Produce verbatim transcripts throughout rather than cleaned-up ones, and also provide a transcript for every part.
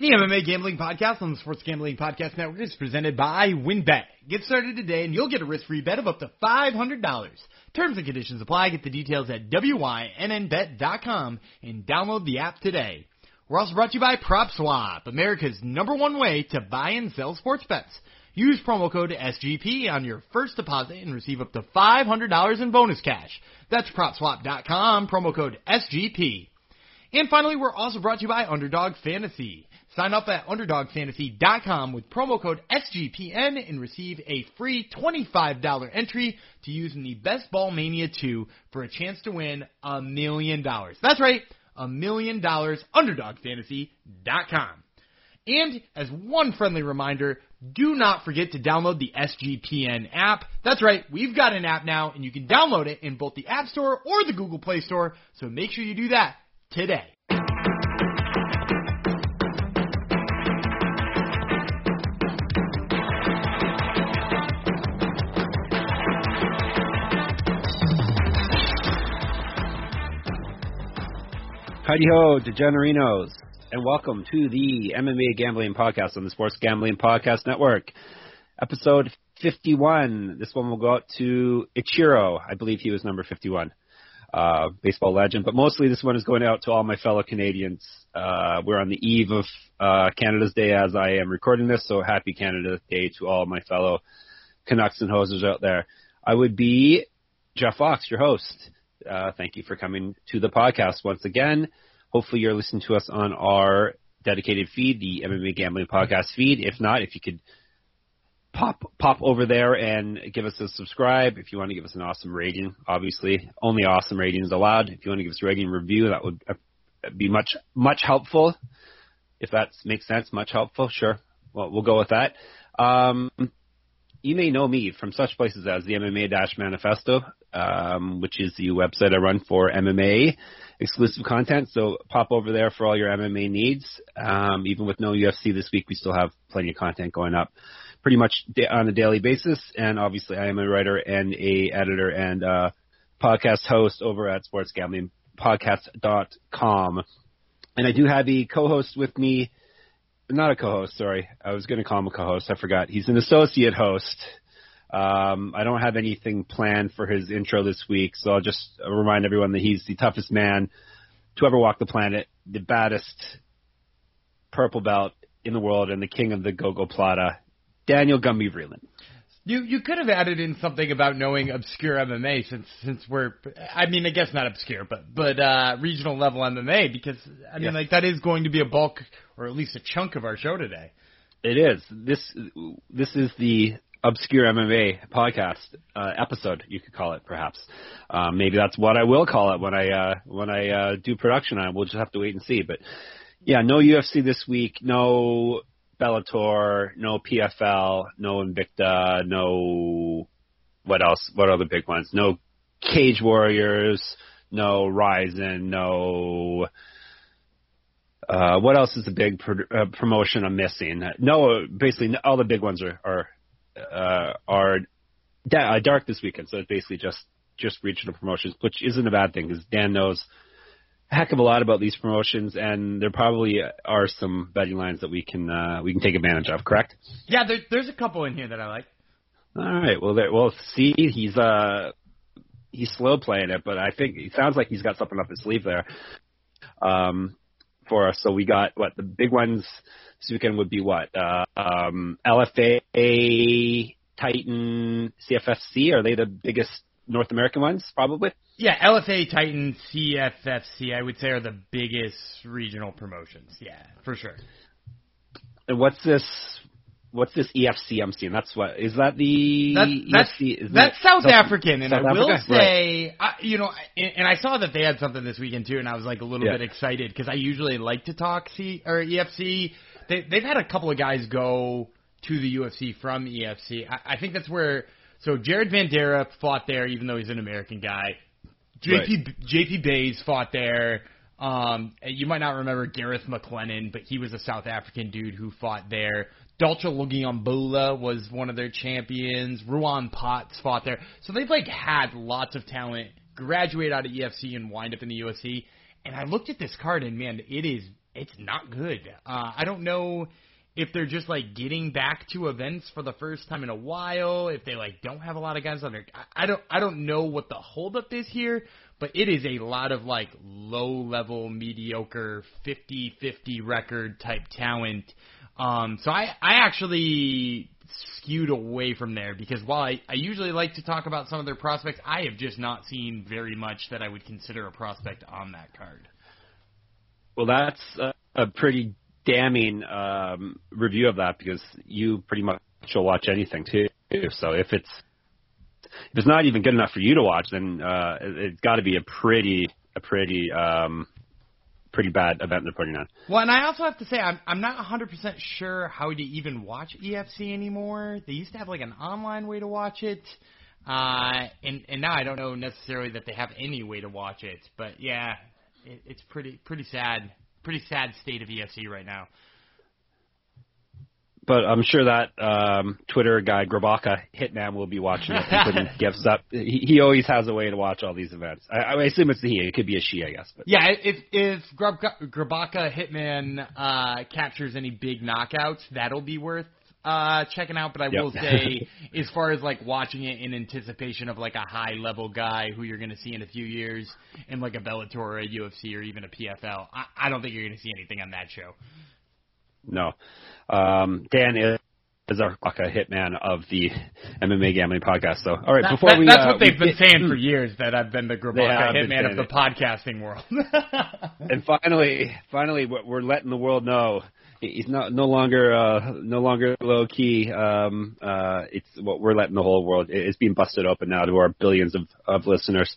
The M M A Gambling Podcast on the Sports Gambling Podcast Network is presented by WynnBet. Get started today and you'll get a risk-free bet of up to five hundred dollars. Terms and conditions apply. Get the details at wynnbet dot com and download the app today. We're also brought to you by PropSwap, America's number one way to buy and sell sports bets. Use promo code S G P on your first deposit and receive up to five hundred dollars in bonus cash. That's PropSwap dot com, promo code S G P. And finally, we're also brought to you by Underdog Fantasy. Sign up at underdog fantasy dot com with promo code S G P N and receive a free twenty-five dollars entry to use in the Best Ball Mania two for a chance to win a million dollars. That's right, a million dollars, underdog fantasy dot com. And as one friendly reminder, do not forget to download the S G P N app. That's right, we've got an app now, and you can download it in both the App Store or the Google Play Store, so make sure you do that today. Howdy-ho, degenerinos, and welcome to the M M A Gambling Podcast on the Sports Gambling Podcast Network. Episode fifty-one. This one will go out to Ichiro. I believe he was number fifty-one, uh, baseball legend. But mostly this one is going out to all my fellow Canadians. Uh, we're on the eve of uh, Canada's Day as I am recording this, so happy Canada Day to all my fellow Canucks and Hosers out there. I would be Jeff Fox, your host. Uh, thank you for coming to the podcast once again. Hopefully you're listening to us on our dedicated feed, the M M A Gambling Podcast feed. If not, if you could pop pop over there and give us a subscribe. If you want to give us an awesome rating, obviously only awesome ratings allowed. If you want to give us a rating review, that would be much much helpful. If that makes sense, much helpful, sure. Well, we'll go with that. Um, you may know me from such places as the M M A Manifesto. Um, which is the website I run for M M A exclusive content. So pop over there for all your M M A needs. Um, even with no U F C this week, we still have plenty of content going up pretty much on a daily basis. And obviously I am a writer and a editor and a podcast host over at sports gambling podcast dot com. And I do have a co-host with me. Not a co-host, sorry. I was going to call him a co-host. I forgot. He's an associate host. Um, I don't have anything planned for his intro this week, so I'll just remind everyone that he's the toughest man to ever walk the planet, the baddest purple belt in the world, and the king of the Go-Go Plata, Daniel Gumby Vreeland. You you could have added in something about knowing obscure M M A since since we're I mean I guess not obscure but but uh, regional level M M A, because I mean yes. like that is going to be a bulk or at least a chunk of our show today. It is. This this is the Obscure M M A podcast uh, episode, you could call it, perhaps. Uh, maybe that's what I will call it when I uh, when I uh, do production on it. We'll just have to wait and see. But, yeah, no U F C this week, no Bellator, no P F L, no Invicta, no what else? What are the big ones? No Cage Warriors, no Ryzen, no uh, – what else is the big pro- uh, promotion I'm missing? No, basically all the big ones are, are – Uh, are da- uh, dark this weekend, so it's basically just, just regional promotions, which isn't a bad thing because Dan knows a heck of a lot about these promotions, and there probably are some betting lines that we can uh, we can take advantage of. Correct? Yeah, there, there's a couple in here that I like. All right, well, there, well, see, he's uh he's slow playing it, but I think it sounds like he's got something up his sleeve there um for us. So we got what the big ones. This weekend would be what? Uh, um, L F A, Titan, C F F C? Are they the biggest North American ones, probably? Yeah, L F A, Titan, C F F C, I would say, are the biggest regional promotions. Yeah, for sure. And what's this? What's this E F C I'm seeing? That's what is that the that's, E F C? That's, that's South, South African, and South I will Africa? say, right. I, you know, and, and I saw that they had something this weekend too, and I was like a little yeah. bit excited because I usually like to talk C or E F C. They, they've had a couple of guys go to the U F C from E F C. I, I think that's where. So Jared Vandera fought there, even though he's an American guy. J P right. J P Bays fought there. Um, you might not remember Gareth McLennan, but he was a South African dude who fought there. Dalcha Lungiambula was one of their champions. Ruan Potts fought there. So they've, like, had lots of talent graduate out of E F C and wind up in the U F C. And I looked at this card, and, man, it is it's not good. Uh, I don't know if they're just, like, getting back to events for the first time in a while, if they, like, don't have a lot of guys on their – I don't I don't know what the holdup is here, but it is a lot of, like, low-level, mediocre, fifty-fifty record type talent. Um, so I, I actually skewed away from there because while I, I usually like to talk about some of their prospects, I have just not seen very much that I would consider a prospect on that card. Well, that's a, a pretty – damning um, review of that, because you pretty much will watch anything too. So if it's if it's not even good enough for you to watch, then uh, it, it's got to be a pretty a pretty um, pretty bad event they're putting on. Well, and I also have to say I'm I'm not one hundred percent sure how to even watch E F C anymore. They used to have like an online way to watch it, uh, and and now I don't know necessarily that they have any way to watch it. But yeah, it, it's pretty pretty sad. Pretty sad state of E F C right now. But I'm sure that um, Twitter guy, Grabaka Hitman, will be watching it and putting gifts up. He, he always has a way to watch all these events. I, I assume it's a he. It could be a she, I guess. But. Yeah, if if Grabaka, Grabaka Hitman uh, captures any big knockouts, that'll be worth uh, checking out. But I yep. will say, as far as like watching it in anticipation of like a high-level guy who you're going to see in a few years in like a Bellator or a U F C or even a P F L, I, I don't think you're going to see anything on that show. No. Um, Dan is, is our uh, hitman of the M M A Gambling Podcast. So, all right, that, before that, we that's uh, what they've been get, saying for years, that I've been the Grabaka Hitman of the it. podcasting world. And finally, finally, we're letting the world know he's not no longer uh, no longer low key. Um, uh, it's what we're letting the whole world. It's being busted open now to our billions of, of listeners.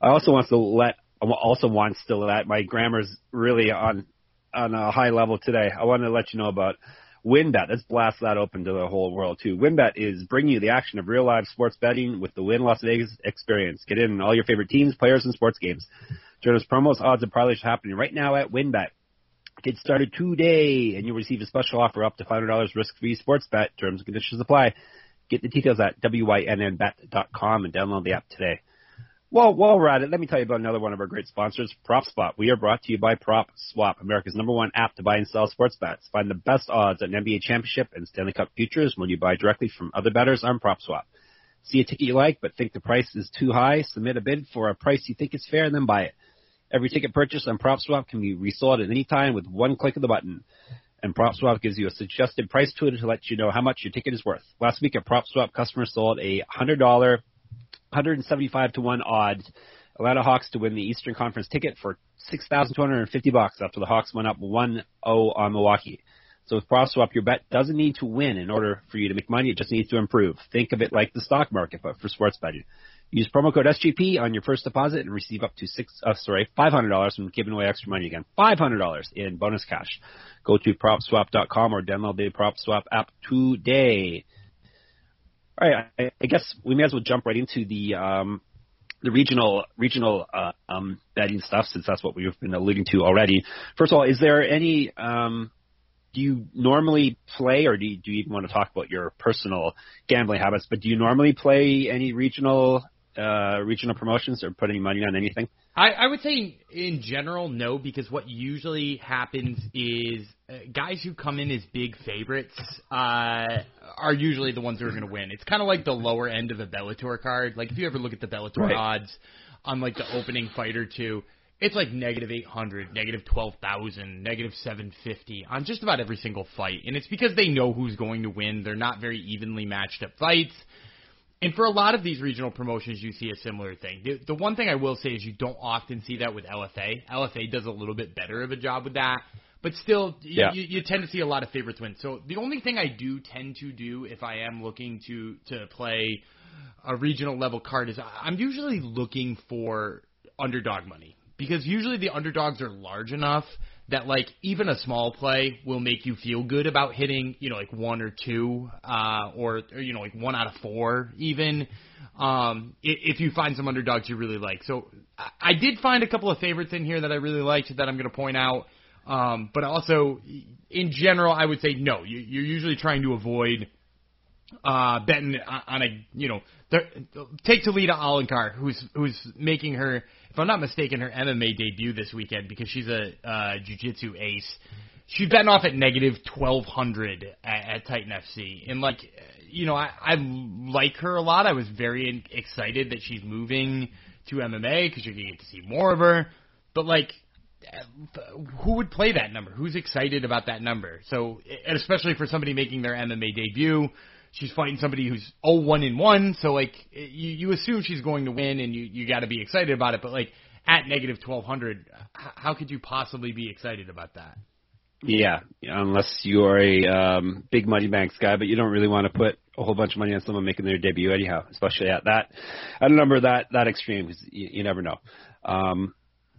I also wants to let also wants to let my grammar's really on. on a high level today, I want to let you know about WynnBet. Let's blast that open to the whole world, too. WynnBet is bringing you the action of real-life sports betting with the Wynn Las Vegas experience. Get in on all your favorite teams, players, and sports games. Join us promos, odds, and parlays happening right now at WynnBet. Get started today, and you'll receive a special offer up to five hundred dollars risk-free sports bet. Terms and conditions apply. Get the details at wynnbet dot com and download the app today. Well, while we're at it, let me tell you about another one of our great sponsors, PropSwap. We are brought to you by PropSwap, America's number one app to buy and sell sports bets. Find the best odds at an N B A championship and Stanley Cup futures when you buy directly from other bettors on PropSwap. See a ticket you like but think the price is too high? Submit a bid for a price you think is fair and then buy it. Every ticket purchased on PropSwap can be resold at any time with one click of the button. And PropSwap gives you a suggested price tool to let you know how much your ticket is worth. Last week, a PropSwap customer sold a one hundred dollars one hundred seventy-five to one odds Atlanta Hawks to win the Eastern Conference ticket for six thousand two hundred fifty bucks after the Hawks went up one oh on Milwaukee. So with PropSwap, your bet doesn't need to win in order for you to make money. It just needs to improve. Think of it like the stock market, but for sports betting. Use promo code S G P on your first deposit and receive up to six, uh, sorry, five hundred dollars from giving away extra money again. five hundred dollars in bonus cash. Go to PropSwap dot com or download the PropSwap app today. All right, I guess we may as well jump right into the um, the regional regional uh, um, betting stuff, since that's what we've been alluding to already. First of all, is there any um, – do you normally play, or do you, do you even want to talk about your personal gambling habits, but do you normally play any regional uh, regional promotions or put any money on anything? I, I would say in general, no, because what usually happens is uh, guys who come in as big favorites uh, are usually the ones who are going to win. It's kind of like the lower end of a Bellator card. Like if you ever look at the Bellator right. odds on like the opening fight or two, it's like negative eight hundred, negative twelve thousand, negative seven fifty on just about every single fight. And it's because they know who's going to win. They're not very evenly matched up fights. And for a lot of these regional promotions, you see a similar thing. The, the one thing I will say is you don't often see that with L F A. L F A does a little bit better of a job with that. But still, yeah. you, you tend to see a lot of favorites win. So the only thing I do tend to do if I am looking to, to play a regional level card is I'm usually looking for underdog money. Because usually the underdogs are large enough that, like, even a small play will make you feel good about hitting, you know, like one or two uh, or, or, you know, like one out of four even um, if you find some underdogs you really like. So I did find a couple of favorites in here that I really liked that I'm going to point out. Um, but also, in general, I would say no. You're usually trying to avoid uh, betting on a, you know, take Talita Alencar, who's who's making her, if I'm not mistaken, her M M A debut this weekend because she's a uh, jiu-jitsu ace. She's betting off at negative twelve hundred at, at Titan F C. And, like, you know, I, I like her a lot. I was very excited that she's moving to M M A because you're going to get to see more of her. But, like, who would play that number? Who's excited about that number? So, and especially for somebody making their M M A debut, she's fighting somebody who's oh one and one. So, like, you, you assume she's going to win, and you, you got to be excited about it. But, like, at negative twelve hundred, how could you possibly be excited about that? Yeah, unless you are a um, big money banks guy, but you don't really want to put a whole bunch of money on someone making their debut anyhow, especially at that, at a number that, that extreme, because you, you never know. Um,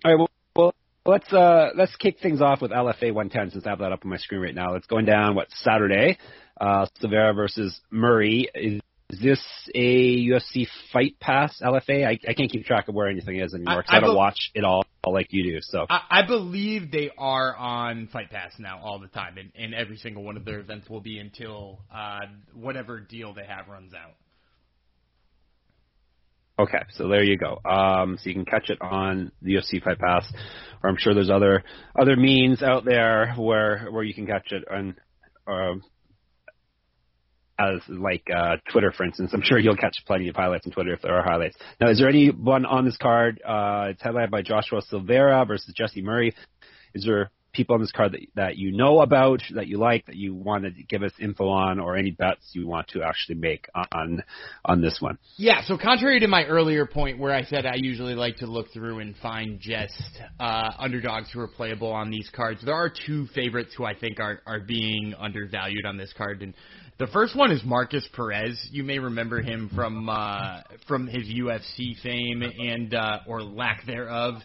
all right, well, well let's uh, let's kick things off with L F A one ten since I have that up on my screen right now. It's going down, what, Saturday, uh, Silvera versus Murray. Is, is this a U F C Fight Pass L F A? I, I can't keep track of where anything is anymore because I, I, I don't be- watch it all. Like you do, so I, I believe they are on Fight Pass now all the time, and, and every single one of their events will be until uh, whatever deal they have runs out. Okay, so there you go. Um, so you can catch it on the U F C Fight Pass, or I'm sure there's other other means out there where where you can catch it on. Uh, As like uh, Twitter, for instance. I'm sure you'll catch plenty of highlights on Twitter if there are highlights. Now, is there anyone on this card? Uh, it's headlined by Joshua Silvera versus Jesse Murray. Is there people on this card that, that you know about, that you like, that you want to give us info on, or any bets you want to actually make on on this one? Yeah, so contrary to my earlier point where I said I usually like to look through and find just uh, underdogs who are playable on these cards, there are two favorites who I think are, are being undervalued on this card. And the first one is Marcus Perez. You may remember him from uh, from his U F C fame and uh, or lack thereof,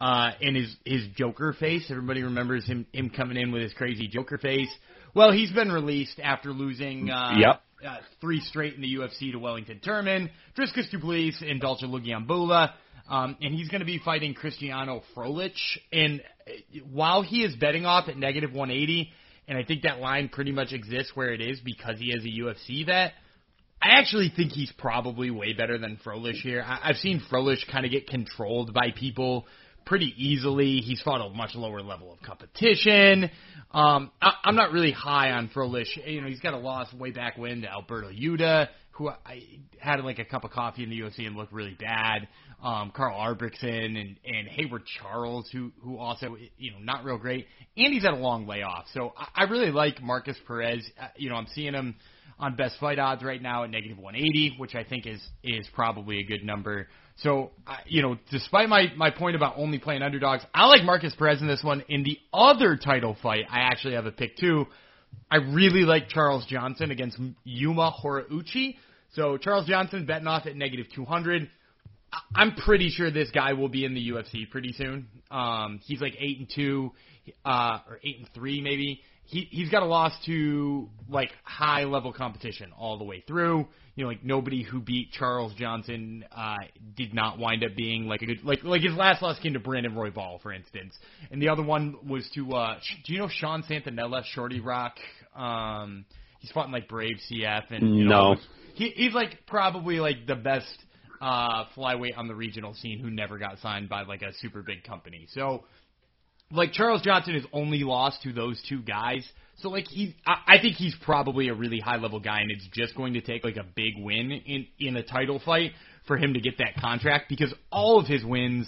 uh, and his his Joker face. Everybody remembers him him coming in with his crazy Joker face. Well, he's been released after losing uh, yep. uh, three straight in the U F C to Wellington Turman, Dricus Du Plessis, and Dalcha Lungiambula, um, and he's going to be fighting Cristiano Frolich. And while he is betting off at negative one eighty. And I think that line pretty much exists where it is because he is a U F C vet. I actually think he's probably way better than Frolich here. I- I've seen Frolich kind of get controlled by people pretty easily. He's fought a much lower level of competition. Um, I- I'm not really high on Frolich. You know, he's got a loss way back when to Alberto Yuta, who I had like a cup of coffee in the U F C and looked really bad. Um, Carl Arbrickson and, and Hayward Charles, who who also, you know, not real great. And he's had a long layoff. So I, I really like Marcus Perez. Uh, you know, I'm seeing him on best fight odds right now at negative one eighty, which I think is is probably a good number. So, uh, you know, despite my, my point about only playing underdogs, I like Marcus Perez in this one. In the other title fight, I actually have a pick too. I really like Charles Johnson against Yuma Horiuchi. So Charles Johnson betting off at negative two hundred. I'm pretty sure this guy will be in the U F C pretty soon. Um, he's like eight and two, uh, or eight and three maybe. He he's got a loss to like high level competition all the way through. You know, like nobody who beat Charles Johnson uh, did not wind up being like a good like like his last loss came to Brandon Royval, for instance, and the other one was to uh, do you know Sean Santanella, Shorty Rock? Um, he's fought in like Brave C F and you know, no, he he's like probably like the best Uh, flyweight on the regional scene who never got signed by like a super big company. So like Charles Johnson is only lost to those two guys. So like he, I, I think he's probably a really high level guy, and it's just going to take like a big win in, in a title fight for him to get that contract, because all of his wins,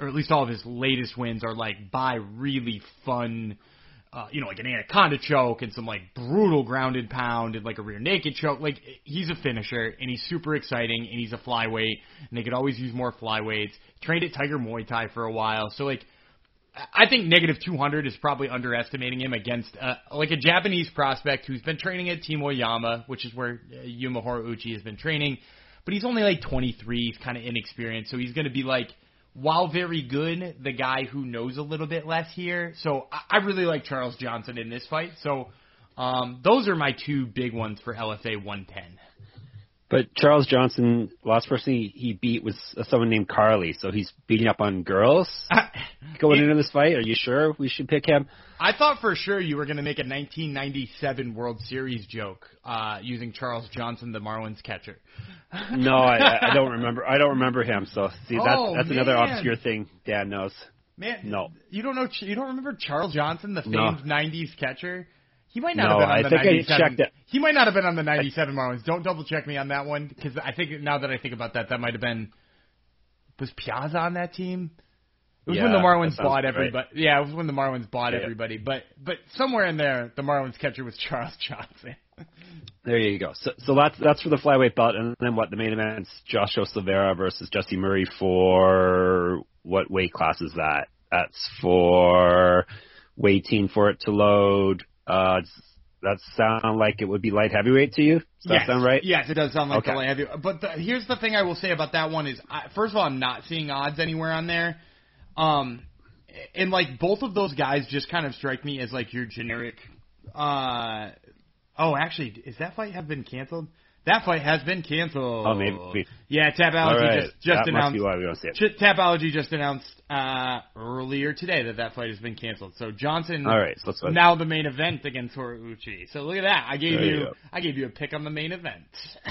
or at least all of his latest wins, are like by really fun, uh, you know, like an anaconda choke and some like brutal grounded pound and like a rear naked choke. Like he's a finisher and he's super exciting and he's a flyweight and they could always use more flyweights. Trained at Tiger Muay Thai for a while. So like, I think negative two hundred is probably underestimating him against uh, like a Japanese prospect who's been training at Team Oyama, which is where uh, Yuma Horiuchi has been training, but he's only like twenty-three. He's kind of inexperienced. So he's going to be like, while very good, the guy who knows a little bit less here. So I really like Charles Johnson in this fight. So um, those are my two big ones for L F A one ten. But Charles Johnson, last person he, he beat was someone named Carly, so he's beating up on girls I, going it, into this fight. Are you sure we should pick him? I thought for sure you were going to make a nineteen ninety-seven World Series joke uh, using Charles Johnson, the Marlins catcher. No, I, I don't remember. I don't remember him. So see, that's oh, that's man. another obscure thing Dan knows. Man, no, you don't know. You don't remember Charles Johnson, the famed no. nineties catcher. He might not no, have been on I the think ninety-seven. I checked it. He might not have been on the ninety-seven Marlins. Don't double check me on that one, because I think now that I think about that, that might have been. Was Piazza on that team? It was yeah, when the Marlins bought everybody. Right. Yeah, it was when the Marlins bought yeah. everybody. But but somewhere in there, the Marlins catcher was Charles Johnson. There you go. So so that's that's for the flyweight belt, and then what the main event is Joshua Silvera versus Jesse Murray for what weight class is that? That's for waiting for it to load. Uh, that sound like it would be light heavyweight to you? Does yes. that sound right? Yes, it does sound like okay. the light heavyweight. But the, here's the thing I will say about that one is, I, first of all, I'm not seeing odds anywhere on there. Um, and, like, both of those guys just kind of strike me as, like, your generic uh, – oh, actually, is that fight have been canceled? That fight has been canceled. Oh, maybe. Yeah, Tapology right. just, just announced. Tapology just announced uh, earlier today that that fight has been canceled. So Johnson, all right, so now the main event against Horiuchi. So look at that. I gave you, you I gave you a pick on the main event.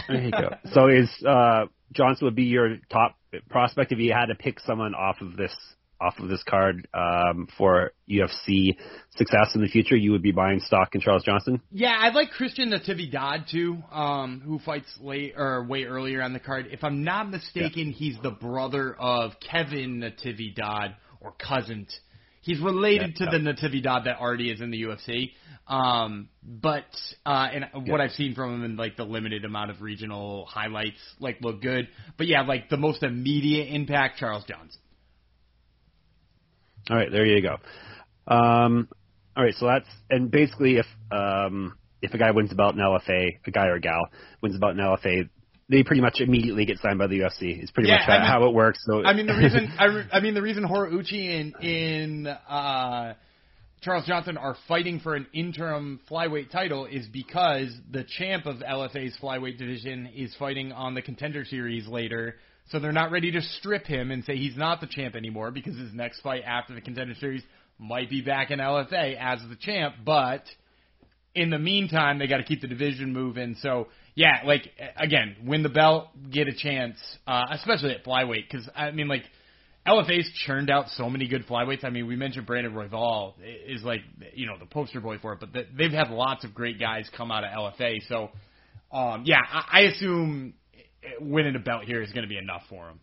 There you go. So is uh, Johnson would be your top prospect if you had to pick someone off of this off of this card um, for U F C success in the future, you would be buying stock in Charles Johnson? Yeah, I'd like Christian Natividad, too, um, who fights late or way earlier on the card. If I'm not mistaken, yeah. he's the brother of Kevin Natividad, or cousin. He's related yeah, to yeah. the Natividad that already is in the U F C. Um, but uh, and yeah. what I've seen from him in like the limited amount of regional highlights like look good. But, yeah, like the most immediate impact, Charles Johnson. All right, there you go. Um, all right, so that's – and basically if um, if a guy wins the belt in L F A, a guy or a gal wins the belt in L F A, they pretty much immediately get signed by the U F C. It's pretty yeah, much I mean, how it works. So I mean the reason I, re, I mean the reason Horiuchi and in, in, uh, Charles Johnson are fighting for an interim flyweight title is because the champ of L F A's flyweight division is fighting on the Contender Series later. So they're not ready to strip him and say he's not the champ anymore because his next fight after the Contender Series might be back in L F A as the champ. But in the meantime, they got to keep the division moving. So, yeah, like, again, win the belt, get a chance, uh, especially at flyweight because, I mean, like, L F A's churned out so many good flyweights. I mean, we mentioned Brandon Royval is, like, you know, the poster boy for it, but they've had lots of great guys come out of L F A. So, um, yeah, I, I assume – winning a belt here is going to be enough for him.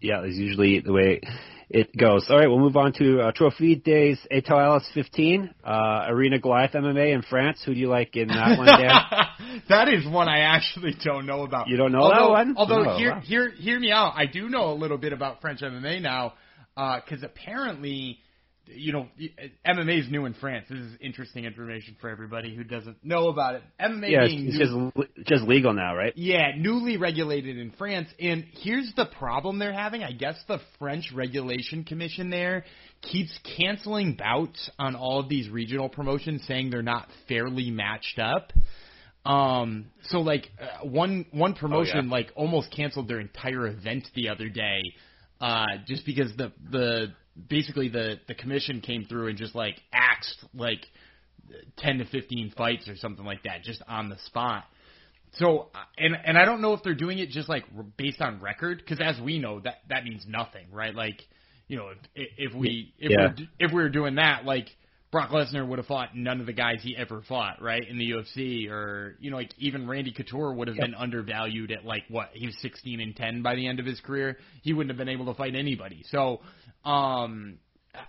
Yeah, that's usually the way it goes. All right, we'll move on to uh, Trophy Days Étoile Alice fifteen, uh, Arena Goliath M M A in France. Who do you like in that one, Dan? That is one I actually don't know about. You don't know although, that one? Although, no. hear, hear, hear me out. I do know a little bit about French M M A now because uh, apparently, you know, M M A is new in France. This is interesting information for everybody who doesn't know about it. M M A yeah, being it's new, just, just legal now, right? Yeah, newly regulated in France. And here's the problem they're having. I guess the French Regulation Commission there keeps canceling bouts on all of these regional promotions, saying they're not fairly matched up. Um, so, like, uh, one one promotion, oh, yeah. like, almost canceled their entire event the other day uh, just because the the – basically the, the commission came through and just, like, axed, like, ten to fifteen fights or something like that just on the spot. So, and and I don't know if they're doing it just, like, based on record, because as we know, that, that means nothing, right? Like, you know, if, if we if, yeah. we're, if we were doing that, like, Brock Lesnar would have fought none of the guys he ever fought, right, in the U F C, or, you know, like, even Randy Couture would have yep. been undervalued at, like, what, he was sixteen and ten by the end of his career. He wouldn't have been able to fight anybody. So, Um,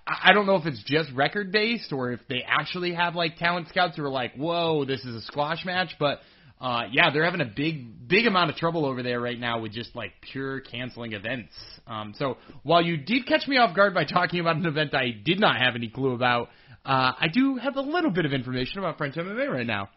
I don't know if it's just record-based or if they actually have, like, talent scouts who are like, whoa, this is a squash match. But, uh, yeah, they're having a big, big amount of trouble over there right now with just, like, pure canceling events. Um, so while you did catch me off guard by talking about an event I did not have any clue about, uh, I do have a little bit of information about French M M A right now.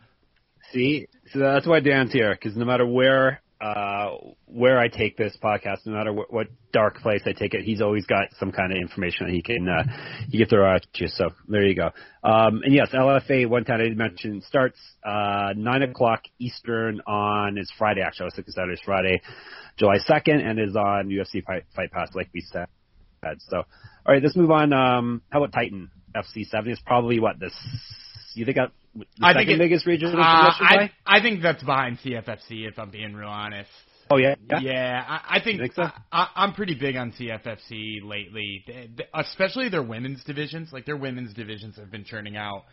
See? So that's why Dan's here, because no matter where uh, where I take this podcast, no matter what, what dark place I take it, he's always got some kind of information that he can uh, he can throw at you. So there you go. Um, and yes, L F A, one time I didn't mention, starts uh, nine o'clock Eastern on, it's Friday actually, I was thinking Saturday, it's Friday, July second, and is on U F C Fight, Fight Pass, like we said. So, all right, let's move on. Um, how about Titan F C seven? It's probably what this. You think that the I second think it, biggest regional uh, I, I think that's behind C F F C, if I'm being real honest. Oh yeah, yeah. yeah I, I think, think so? I, I'm pretty big on C F F C lately, they, they, especially their women's divisions. Like their women's divisions have been churning out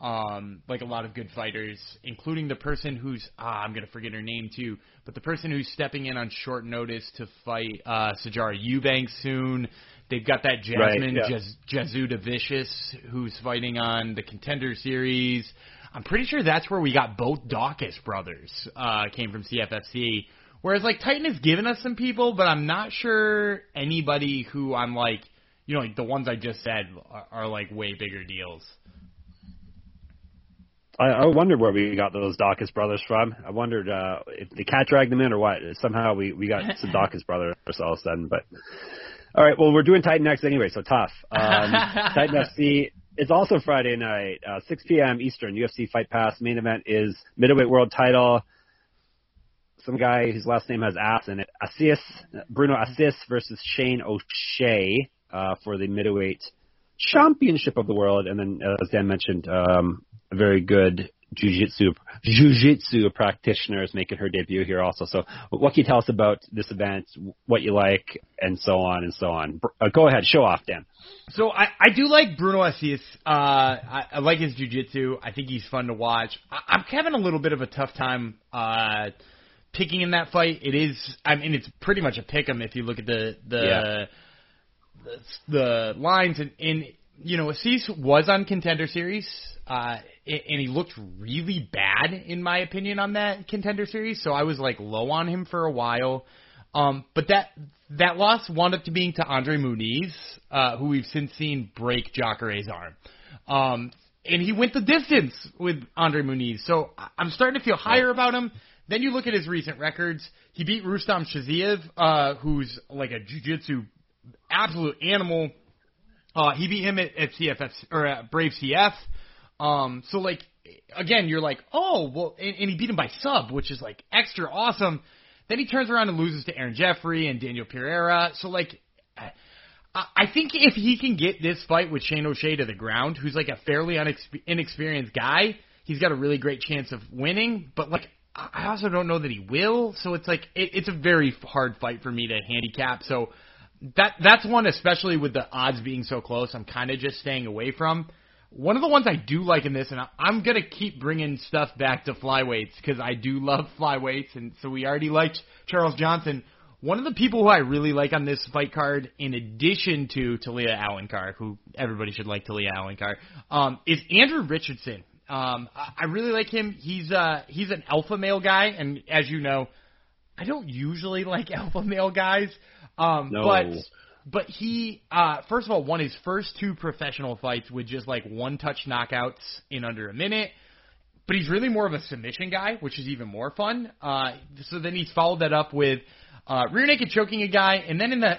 um, like a lot of good fighters, including the person who's ah, I'm gonna forget her name too, but the person who's stepping in on short notice to fight uh, Sajara Eubanks soon. They've got that Jasmine right, yeah. Jez, Jesuda Vicious, who's fighting on the Contender Series. I'm pretty sure that's where we got both Daukaus brothers uh, came from C F F C. Whereas, like, Titan has given us some people, but I'm not sure anybody who I'm like, you know, like the ones I just said are, are like, way bigger deals. I, I wondered where we got those Daukaus brothers from. I wondered uh, if the cat dragged them in or what. Somehow we, we got some Daukaus brothers ourselves then, but... All right, well, we're doing Titan X anyway, so tough. Um, Titan F C, it's also Friday night, uh, six p.m. Eastern, U F C Fight Pass. Main event is middleweight world title. Some guy whose last name has ass in it. Assis, Bruno Assis versus Shane O'Shea uh, for the middleweight championship of the world. And then, as Dan mentioned, um, a very good jiu-jitsu, jiu-jitsu practitioner is making her debut here also. So what can you tell us about this event, what you like, and so on and so on? Uh, go ahead, show off, Dan. So I, I do like Bruno Assis. Uh, I, I like his jiu-jitsu. I think he's fun to watch. I, I'm having a little bit of a tough time uh, picking in that fight. It is, I mean, it's pretty much a pick-em if you look at the the, yeah. the, the lines. And, and, you know, Assis was on Contender Series. Uh, and he looked really bad, in my opinion, on that Contender Series. So I was, like, low on him for a while. Um, but that that loss wound up to being to Andre Muniz, uh, who we've since seen break Jacare's arm. Um, and he went the distance with Andre Muniz. So I'm starting to feel higher about him. Then you look at his recent records. He beat Rustam Shaziev, uh, who's, like, a jiu-jitsu absolute animal. Uh, he beat him at, at C F F or at Brave C F. Um, so, like, again, you're like, oh, well, and, and he beat him by sub, which is, like, extra awesome. Then he turns around and loses to Aaron Jeffrey and Daniel Pereira. So, like, I, I think if he can get this fight with Shane O'Shea to the ground, who's, like, a fairly unexper- inexperienced guy, he's got a really great chance of winning. But, like, I also don't know that he will. So it's, like, it, it's a very hard fight for me to handicap. So that that's one, especially with the odds being so close, I'm kind of just staying away from. One of the ones I do like in this, and I'm going to keep bringing stuff back to flyweights because I do love flyweights, and so we already liked Charles Johnson. One of the people who I really like on this fight card, in addition to Talita Alencar, who everybody should like Talita Alencar, um, is Andrew Richardson. Um, I really like him. He's uh, he's an alpha male guy, and as you know, I don't usually like alpha male guys, um, no. but... But he, uh, first of all, won his first two professional fights with just, like, one-touch knockouts in under a minute. But he's really more of a submission guy, which is even more fun. Uh, so then he's followed that up with uh, rear naked choking a guy. And then in the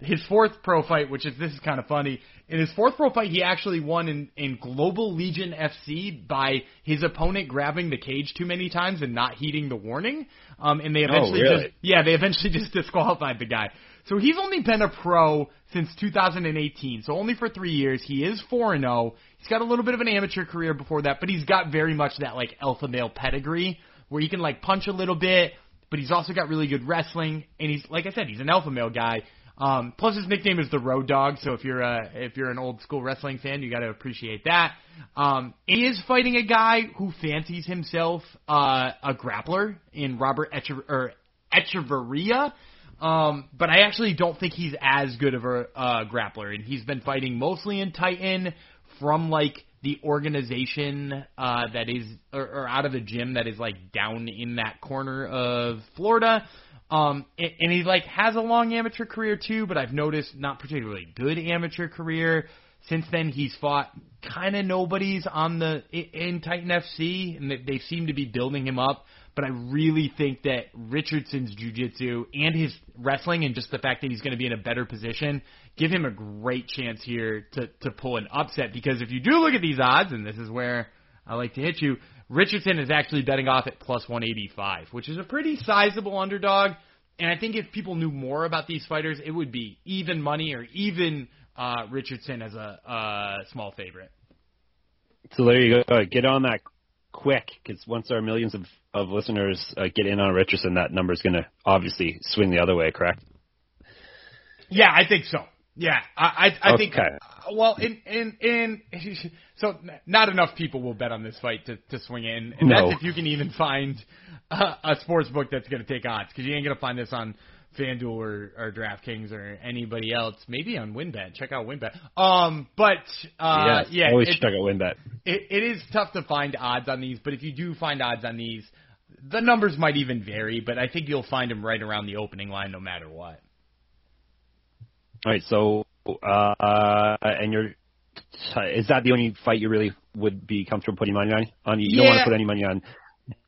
his fourth pro fight, which is, this is kind of funny, in his fourth pro fight, he actually won in, in Global Legion F C by his opponent grabbing the cage too many times and not heeding the warning. Um, and they eventually oh, really? just, yeah, they eventually just disqualified the guy. So he's only been a pro since two thousand eighteen, so only for three years. He is four and oh. He's got a little bit of an amateur career before that, but he's got very much that, like, alpha male pedigree where he can, like, punch a little bit, but he's also got really good wrestling. And he's, like I said, he's an alpha male guy. Um, plus his nickname is the Road Dog, so if you're a, if you're an old school wrestling fan, you got to appreciate that. Um, he is fighting a guy who fancies himself uh, a grappler in Robert Echever- Echeverria. Um, but I actually don't think he's as good of a uh, grappler, and he's been fighting mostly in Titan from, like, the organization uh, that is, or, or out of the gym that is, like, down in that corner of Florida. Um, and, and he, like, has a long amateur career too, but I've noticed not particularly good amateur career. Since then, he's fought kind of nobody's on the in Titan F C, and they seem to be building him up. But I really think that Richardson's jiu-jitsu and his wrestling, and just the fact that he's going to be in a better position, give him a great chance here to, to pull an upset. Because if you do look at these odds, and this is where I like to hit you, Richardson is actually betting off at plus one eighty-five, which is a pretty sizable underdog. And I think if people knew more about these fighters, it would be even money or even uh, Richardson as a uh, small favorite. So there you go. Get on that quick, because once our millions of, of listeners uh, get in on Richardson, that number is going to obviously swing the other way, correct? Yeah, I think so. Yeah, I I, I okay. think – well, and, and, and so not enough people will bet on this fight to, to swing in. And no. That's if you can even find a, a sports book that's going to take odds, because you ain't going to find this on FanDuel or, or DraftKings or anybody else. Maybe on WynnBet. Check out WynnBet. Um, but, uh, yes, yeah. Always it, check out WynnBet. It, it is tough to find odds on these, but if you do find odds on these, the numbers might even vary, but I think you'll find them right around the opening line no matter what. All right, so uh, and you're is that the only fight you really would be comfortable putting money on? on you yeah. don't want to put any money on.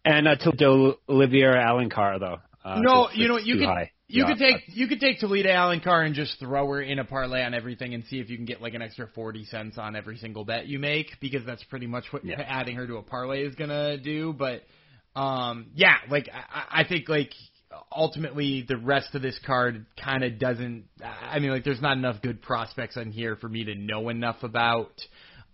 And uh, Talita Alencar though. Uh, no, you know you could high. you yeah. could take you could take Talita Alencar and just throw her in a parlay on everything and see if you can get like an extra forty cents on every single bet you make, because that's pretty much what yeah. adding her to a parlay is gonna do. But um, yeah, like I, I think like. Ultimately, the rest of this card kind of doesn't – I mean, like, there's not enough good prospects on here for me to know enough about.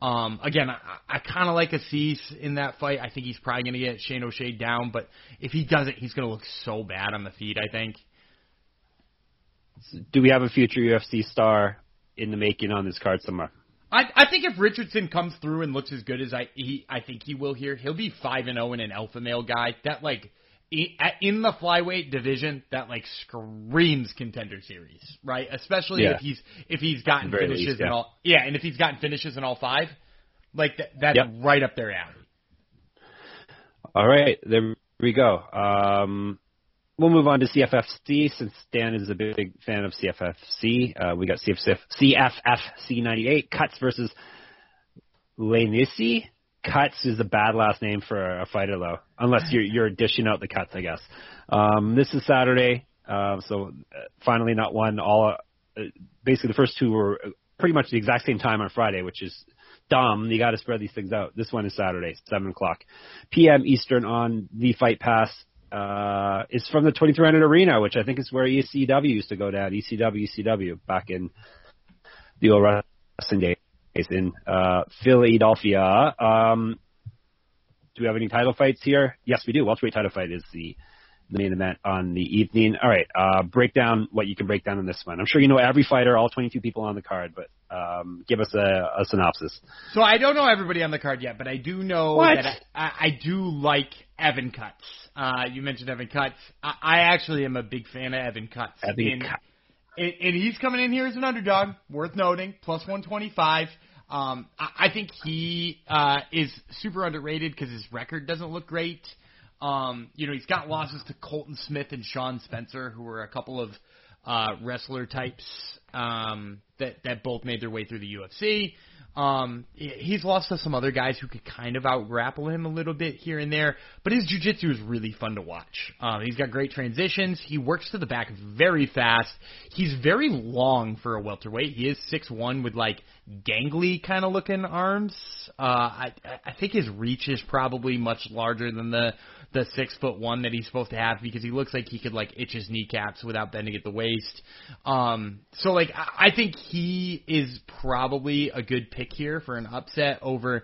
Um, again, I, I kind of like Assis in that fight. I think he's probably going to get Shane O'Shea down, but if he doesn't, he's going to look so bad on the feet, I think. Do we have a future U F C star in the making on this card somewhere? I, I think if Richardson comes through and looks as good as I he, I think he will here, he'll be five and oh and an alpha male guy. That, like – in the flyweight division, that like screams contender series, right? Especially yeah. if he's if he's gotten finishes least, yeah. in all yeah, and if he's gotten finishes in all five, like th- that's yep. right up their alley. All right, there we go. Um, we'll move on to C F F C, since Dan is a big fan of C F F C. Uh, we got C F F C ninety-eight, Cutts versus Lenisi. Cutts is a bad last name for a fighter, though, unless you're, you're dishing out the cuts, I guess. Um, this is Saturday, uh, so finally not one. All uh, basically, the first two were pretty much the exact same time on Friday, which is dumb. You got to spread these things out. This one is Saturday, seven o'clock p.m. Eastern on the Fight Pass. Uh, it's from the twenty-three hundred Arena, which I think is where E C W used to go down, E C W, E C W, back in the old wrestling days. Is in uh, Philadelphia. Um, do we have any title fights here? Yes, we do. Welterweight title fight is the, the main event on the evening. All right, uh, break down what you can break down in this one. I'm sure you know every fighter, all twenty-two people on the card, but um, give us a, a synopsis. So I don't know everybody on the card yet, but I do know what? that I, I, I do like Evan Cutts. Uh, you mentioned Evan Cutts. I, I actually am a big fan of Evan Cutts. Evan in- Cutts. And he's coming in here as an underdog, worth noting, plus one twenty-five. Um, I think he uh, is super underrated because his record doesn't look great. Um, you know, he's got losses to Colton Smith and Sean Spencer, who were a couple of uh, wrestler types um, that, that both made their way through the U F C. Um, he's lost to some other guys who could kind of out-grapple him a little bit here and there, but his jiu-jitsu is really fun to watch. Um, he's got great transitions. He works to the back very fast. He's very long for a welterweight. He is six one with, like, gangly kind of looking arms. Uh, I, I think his reach is probably much larger than the, the six foot one that he's supposed to have, because he looks like he could, like, itch his kneecaps without bending at the waist. Um, so, like, I, I think he is probably a good pick here for an upset over,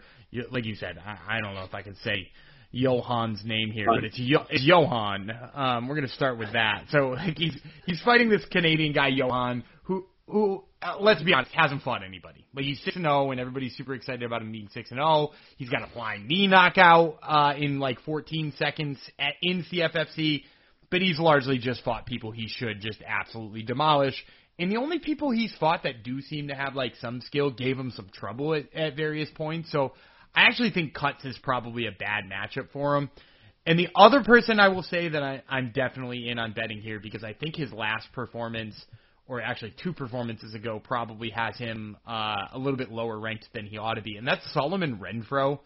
like you said, I, I don't know if I can say Johan's name here, but it's, Yo, it's Johan. Um, we're going to start with that. So like, he's he's fighting this Canadian guy, Johan, who, who uh, let's be honest, hasn't fought anybody. Like, he's six and oh, and everybody's super excited about him being six and oh. He's got a flying knee knockout uh, in like fourteen seconds at, in C F F C, but he's largely just fought people he should just absolutely demolish. And the only people he's fought that do seem to have, like, some skill gave him some trouble at, at various points. So I actually think Cutts is probably a bad matchup for him. And the other person I will say that I, I'm definitely in on betting here, because I think his last performance, or actually two performances ago, probably has him uh, a little bit lower ranked than he ought to be, and that's Solomon Renfro.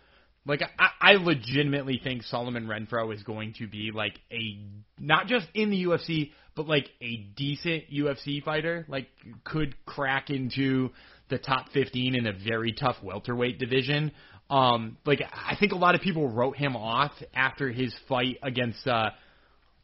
Like, I, I legitimately think Solomon Renfro is going to be, like, a, not just in the U F C, but, like, a decent U F C fighter. Like, could crack into the top fifteen in a very tough welterweight division. Um, like, I think a lot of people wrote him off after his fight against, uh,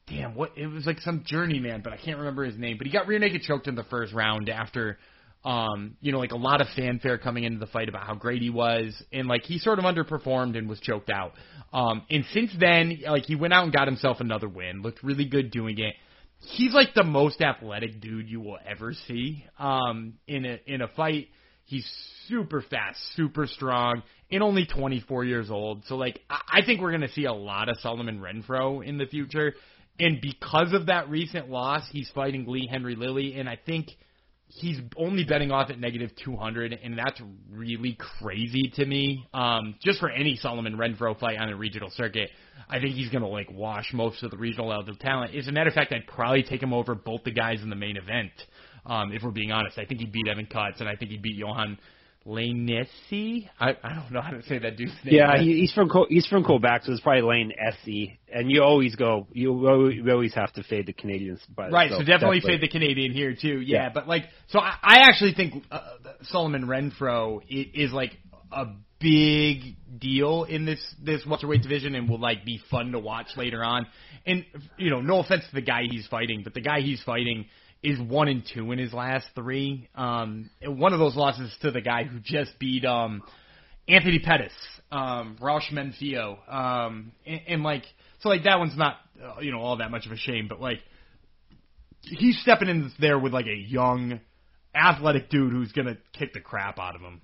damn, what, it was like some journeyman, but I can't remember his name. But he got rear naked choked in the first round after... Um, you know, like a lot of fanfare coming into the fight about how great he was, and like he sort of underperformed and was choked out. Um, and since then, like he went out and got himself another win, looked really good doing it. He's like the most athletic dude you will ever see. Um, in a in a fight, he's super fast, super strong, and only twenty-four years old. So like I, I think we're gonna see a lot of Solomon Renfro in the future. And because of that recent loss, he's fighting Lee Henry Lilly, and I think he's only betting off at negative two hundred, and that's really crazy to me. Um, just for any Solomon Renfro fight on the regional circuit, I think he's going to, like, wash most of the regional level talent. As a matter of fact, I'd probably take him over both the guys in the main event, um, if we're being honest. I think he'd beat Evan Cutts, and I think he'd beat Johan Lainesi. I, I don't know how to say that dude's name. Yeah, right? he's from he's from Quebec, so it's probably Lainesi. And you always go, you always have to fade the Canadians. By right, so definitely, definitely fade the Canadian here too. Yeah, yeah. But like, so I, I actually think uh, Solomon Renfro is, is like a big deal in this this welterweight division, and will like be fun to watch later on. And you know, no offense to the guy he's fighting, but the guy he's fighting is one and two in his last three. Um, one of those losses to the guy who just beat um, Anthony Pettis, um, Rauch Menfio, um, and, and like so, like that one's not uh, you know all that much of a shame, but like he's stepping in there with like a young, athletic dude who's gonna kick the crap out of him.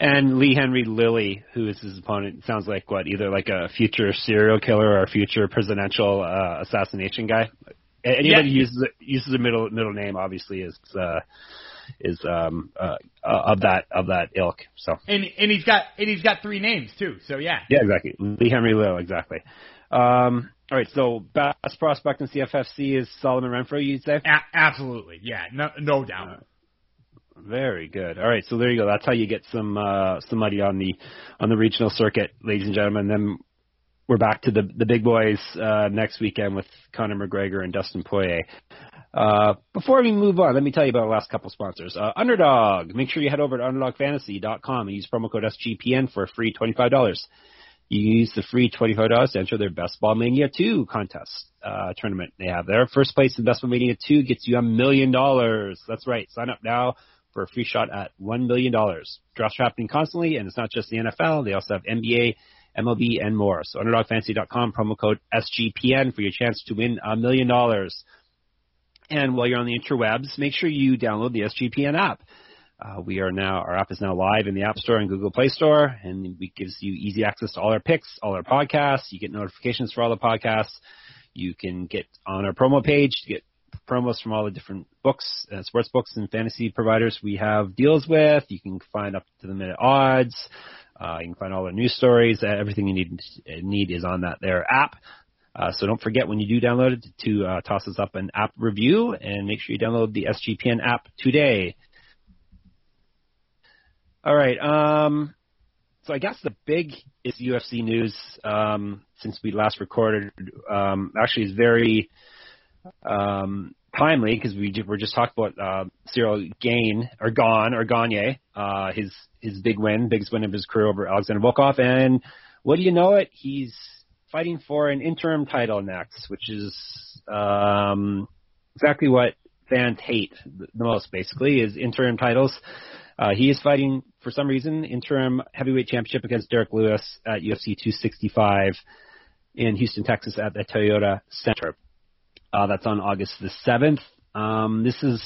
And Lee Henry Lilly, who is his opponent, sounds like what either like a future serial killer or a future presidential uh, assassination guy. Anyone who yeah. uses uses a middle middle name obviously is uh, is um, uh, of that of that ilk. So and and he's got and he's got three names too. So yeah, yeah, exactly. Lee Henry Lill, exactly. Um, all right. So best prospect in C F F C is Solomon Renfro. You'd say a- absolutely, yeah, no no doubt. Uh, very good. All right. So there you go. That's how you get some uh, somebody on the on the regional circuit, ladies and gentlemen. Then we're back to the the big boys uh, next weekend with Conor McGregor and Dustin Poirier. Uh, before we move on, let me tell you about our last couple sponsors. Uh, Underdog. Make sure you head over to underdog fantasy dot com and use promo code S G P N for a free twenty-five dollars. You use the free twenty-five dollars to enter their Best Ball Mania two contest uh, tournament they have there. First place in Best Ball Mania two gets you a million dollars. That's right. Sign up now for a free shot at one million dollars. Drafts happening constantly, and it's not just the N F L. They also have N B A, M L B, and more. So underdog fantasy dot com, promo code S G P N for your chance to win a million dollars. And while you're on the interwebs, make sure you download the S G P N app. Uh, we are now, our app is now live in the App Store and Google Play Store, and it gives you easy access to all our picks, all our podcasts. You get notifications for all the podcasts. You can get on our promo page to get promos from all the different books, uh, sports books and fantasy providers we have deals with. You can find up to the minute odds. Uh, you can find all the news stories. Uh, everything you need need is on that their app. Uh, so don't forget when you do download it to uh, toss us up an app review, and make sure you download the S G P N app today. All right. Um, so I guess the big is U F C news um, since we last recorded. Um, actually, it's very um, timely because we did, we're just talking about uh, Ciryl Gane or Gane or Gagne, uh, his his big win, biggest win of his career over Alexander Volkov. And what do you know it? He's fighting for an interim title next, which is um, exactly what fans hate the most, basically, is interim titles. Uh, he is fighting, for some reason, interim heavyweight championship against Derek Lewis at U F C two sixty-five in Houston, Texas at the Toyota Center. Uh, that's on August the seventh. Um, this is...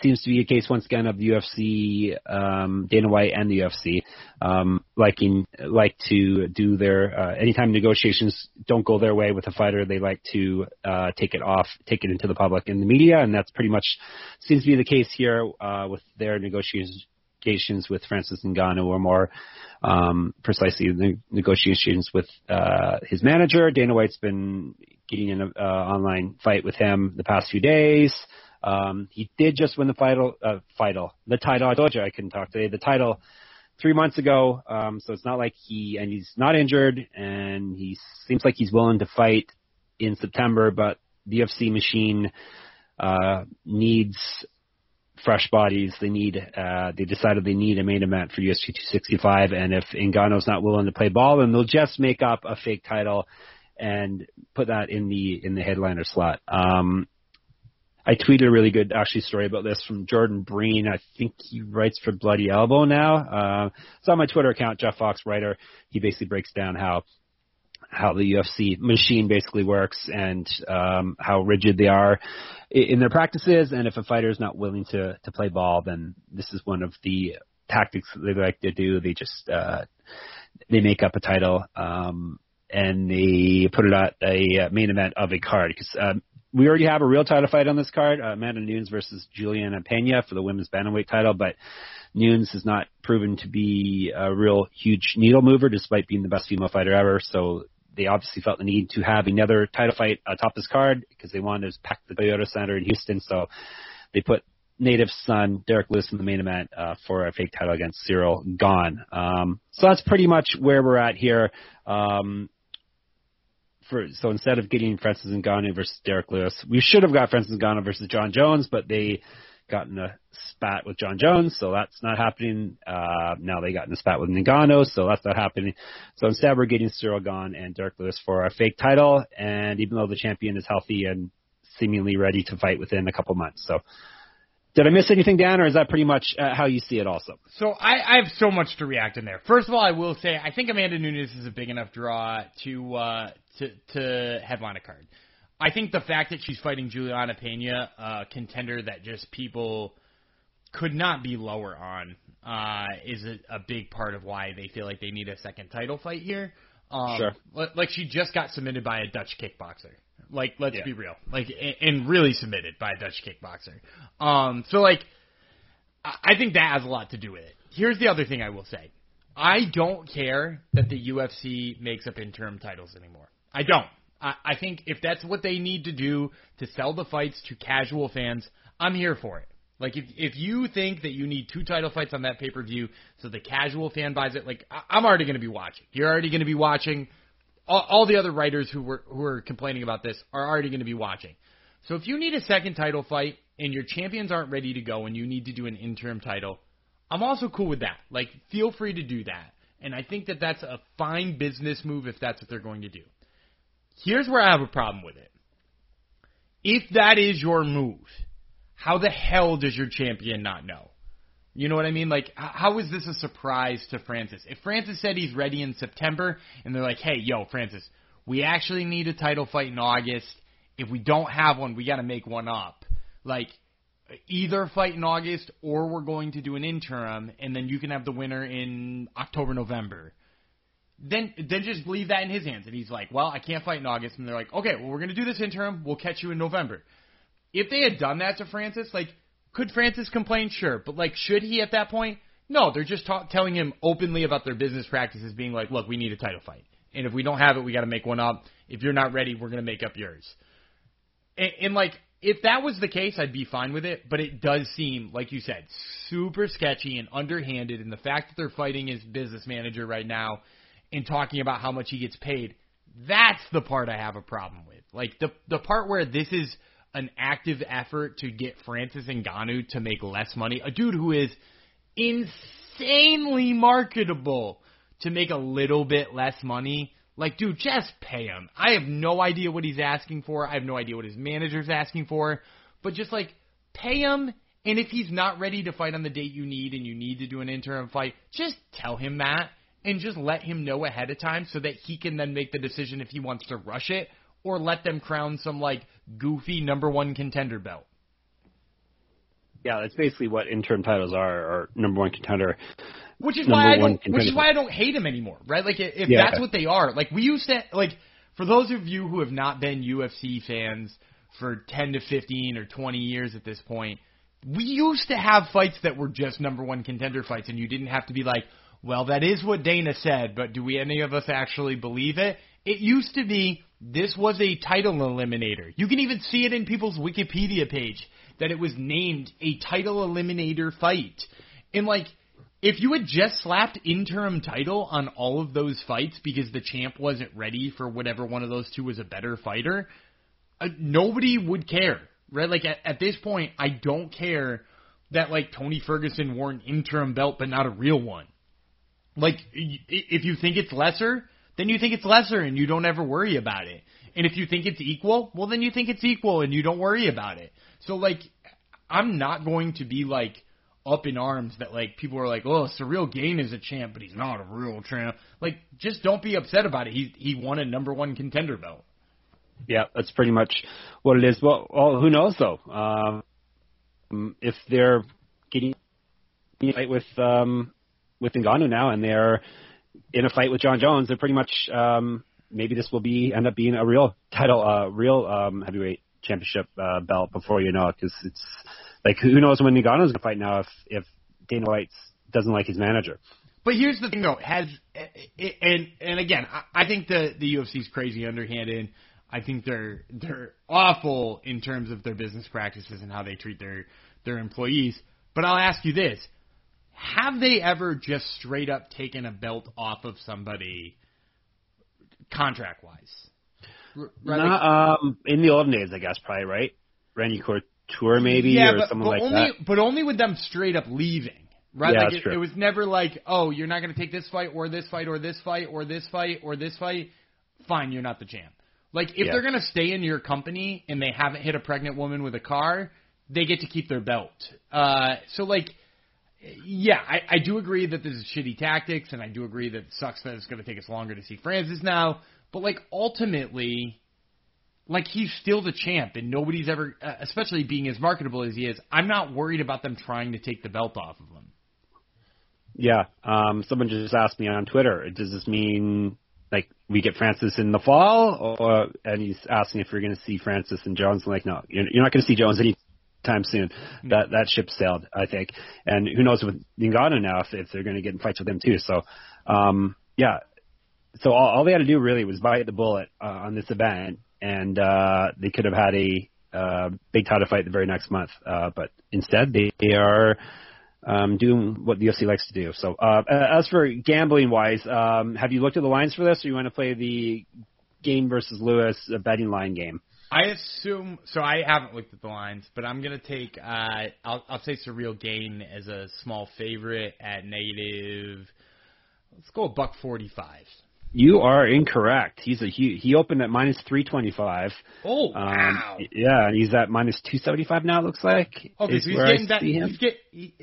seems to be a case once again of the U F C, um, Dana White and the U F C, um, liking like to do their uh, anytime negotiations don't go their way with a fighter, they like to uh, take it off, take it into the public and the media, and that's pretty much seems to be the case here uh, with their negotiations with Francis Ngannou, or more um, precisely the negotiations with uh, his manager. Dana White's been getting in an uh, online fight with him the past few days. Um, he did just win the final, uh, final, the title. I told you I couldn't talk today. The title three months ago. Um, so it's not like he, and he's not injured, and he seems like he's willing to fight in September, but the U F C machine, uh, needs fresh bodies. They need, uh, they decided they need a main event for U F C two sixty-five. And if Ngannou's not willing to play ball, then they'll just make up a fake title and put that in the, in the headliner slot. Um, I tweeted a really good, actually, story about this from Jordan Breen. I think he writes for Bloody Elbow now. Uh, it's on my Twitter account, Jeff Fox Writer. He basically breaks down how how the U F C machine basically works and um, how rigid they are in their practices. And if a fighter is not willing to, to play ball, then this is one of the tactics that they like to do. They just uh, they make up a title um, and they put it at a main event of a card because um, – we already have a real title fight on this card, uh, Amanda Nunes versus Juliana Pena for the women's bantamweight title, but Nunes has not proven to be a real huge needle mover despite being the best female fighter ever, so they obviously felt the need to have another title fight atop this card because they wanted to pack the Toyota Center in Houston, so they put native son Derek Lewis in the main event uh, for a fake title against Ciryl Gane. Um, so that's pretty much where we're at here. Um For, so instead of getting Francis Ngannou versus Derek Lewis, we should have got Francis Ngannou versus John Jones, but they got in a spat with John Jones, so that's not happening. Uh, now they got in a spat with Ngannou, so that's not happening. So instead we're getting Ciryl Gane and Derek Lewis for a fake title, and even though the champion is healthy and seemingly ready to fight within a couple months. So did I miss anything, Dan, or is that pretty much uh, how you see it also? So I, I have so much to react in there. First of all, I will say I think Amanda Nunes is a big enough draw to uh, – To, to headline a card. I think the fact that she's fighting Juliana Pena, a contender that just people could not be lower on, uh, is a, a big part of why they feel like they need a second title fight here. Um, sure. L- like, she just got submitted by a Dutch kickboxer. Like, let's yeah. be real. Like, and, and really submitted by a Dutch kickboxer. Um, so, like, I think that has a lot to do with it. Here's the other thing I will say. I don't care that the U F C makes up interim titles anymore. I don't. I, I think if that's what they need to do to sell the fights to casual fans, I'm here for it. Like, if if you think that you need two title fights on that pay-per-view so the casual fan buys it, like, I, I'm already going to be watching. You're already going to be watching. All, all the other writers who were who are complaining about this are already going to be watching. So if you need a second title fight and your champions aren't ready to go and you need to do an interim title, I'm also cool with that. Like, feel free to do that. And I think that that's a fine business move if that's what they're going to do. Here's where I have a problem with it. If that is your move, how the hell does your champion not know? You know what I mean? Like, how is this a surprise to Francis? If Francis said he's ready in September, and they're like, hey, yo, Francis, we actually need a title fight in August. If we don't have one, we got to make one up. Like, either fight in August, or we're going to do an interim, and then you can have the winner in October, November. Then then just leave that in his hands. And he's like, well, I can't fight in August. And they're like, okay, well, we're going to do this interim. We'll catch you in November. If they had done that to Francis, like, could Francis complain? Sure. But, like, should he at that point? No, they're just ta- telling him openly about their business practices, being like, look, we need a title fight. And if we don't have it, we got to make one up. If you're not ready, we're going to make up yours. And, and, like, if that was the case, I'd be fine with it. But it does seem, like you said, super sketchy and underhanded. And the fact that they're fighting his business manager right now and talking about how much he gets paid, that's the part I have a problem with. Like, the the part where this is an active effort to get Francis Ngannou to make less money, a dude who is insanely marketable, to make a little bit less money. Like, dude, just pay him. I have no idea what he's asking for. I have no idea what his manager's asking for. But just, like, pay him. And if he's not ready to fight on the date you need and you need to do an interim fight, just tell him that. And just let him know ahead of time so that he can then make the decision if he wants to rush it or let them crown some, like, goofy number one contender belt. Yeah, that's basically what interim titles are, or number one contender. Which is why I don't, which is why I don't hate him anymore, right? Like, if yeah. that's what they are. Like, we used to, like, for those of you who have not been U F C fans for ten to fifteen or twenty years at this point, we used to have fights that were just number one contender fights, and you didn't have to be like, well, that is what Dana said, but do we any of us actually believe it? It used to be This was a title eliminator. You can even see it in people's Wikipedia page that it was named a title eliminator fight. And, like, if you had just slapped interim title on all of those fights because the champ wasn't ready for whatever one of those two was a better fighter, uh, nobody would care, right? Like, at, at this point, I don't care that, like, Tony Ferguson wore an interim belt but not a real one. Like, if you think it's lesser, then you think it's lesser and you don't ever worry about it. And if you think it's equal, well, then you think it's equal and you don't worry about it. So, like, I'm not going to be, like, up in arms that, like, people are like, oh, Ciryl Gane is a champ, but he's not a real champ. Like, just don't be upset about it. He he won a number one contender belt. Yeah, that's pretty much what it is. Well, well who knows, though? Um, if they're getting in a fight with, um, with Ngannou now and they're in a fight with John Jones, they're pretty much um, maybe this will be end up being a real title, uh, real um, heavyweight championship uh, belt before you know it, because it's like who knows when Ngannou's going to fight now if, if Dana White doesn't like his manager. But here's the thing, though. Has, and and again, I, I think the, the U F C is crazy underhanded. I think they're they're awful in terms of their business practices and how they treat their their employees. But I'll ask you this. Have they ever just straight up taken a belt off of somebody contract wise? Right? Nah, um, in the olden days, I guess, probably, right? Randy Couture, maybe, yeah, or but, something but like only, that. But only with them straight up leaving, right? Yeah, like that's it, true. It was never like, oh, you're not going to take this fight or this fight or this fight or this fight or this fight. Fine, you're not the champ. Like, if yeah. they're going to stay in your company and they haven't hit a pregnant woman with a car, they get to keep their belt. Uh, so, like, yeah, I, I do agree that this is shitty tactics, and I do agree that it sucks that it's going to take us longer to see Francis now. But, like, ultimately, like, he's still the champ, and nobody's ever, uh, especially being as marketable as he is, I'm not worried about them trying to take the belt off of him. Yeah, um, someone just asked me on Twitter, does this mean, like, we get Francis in the fall? Or, and he's asking if we're going to see Francis and Jones. I'm like, no, you're, you're not going to see Jones any time soon. That that ship sailed, I think. And who knows with Ngannou now if, if they're going to get in fights with them too. So, um, yeah. So all, all they had to do really was bite the bullet uh, on this event, and uh, they could have had a uh, big title fight the very next month. Uh, but instead, they, they are um, doing what the U F C likes to do. So uh, as for gambling-wise, um, have you looked at the lines for this, or you want to play the Gane versus Lewis uh, betting line game? I assume – so I haven't looked at the lines, but I'm going to take uh, – I'll, I'll say Ciryl Gane as a small favorite at negative – let's go a buck forty-five. You are incorrect. He's a he, he opened at minus three twenty-five. Oh, um, wow. Yeah, and he's at minus two seventy-five now, it looks like. Okay, so he's getting, bet, he's, get, he,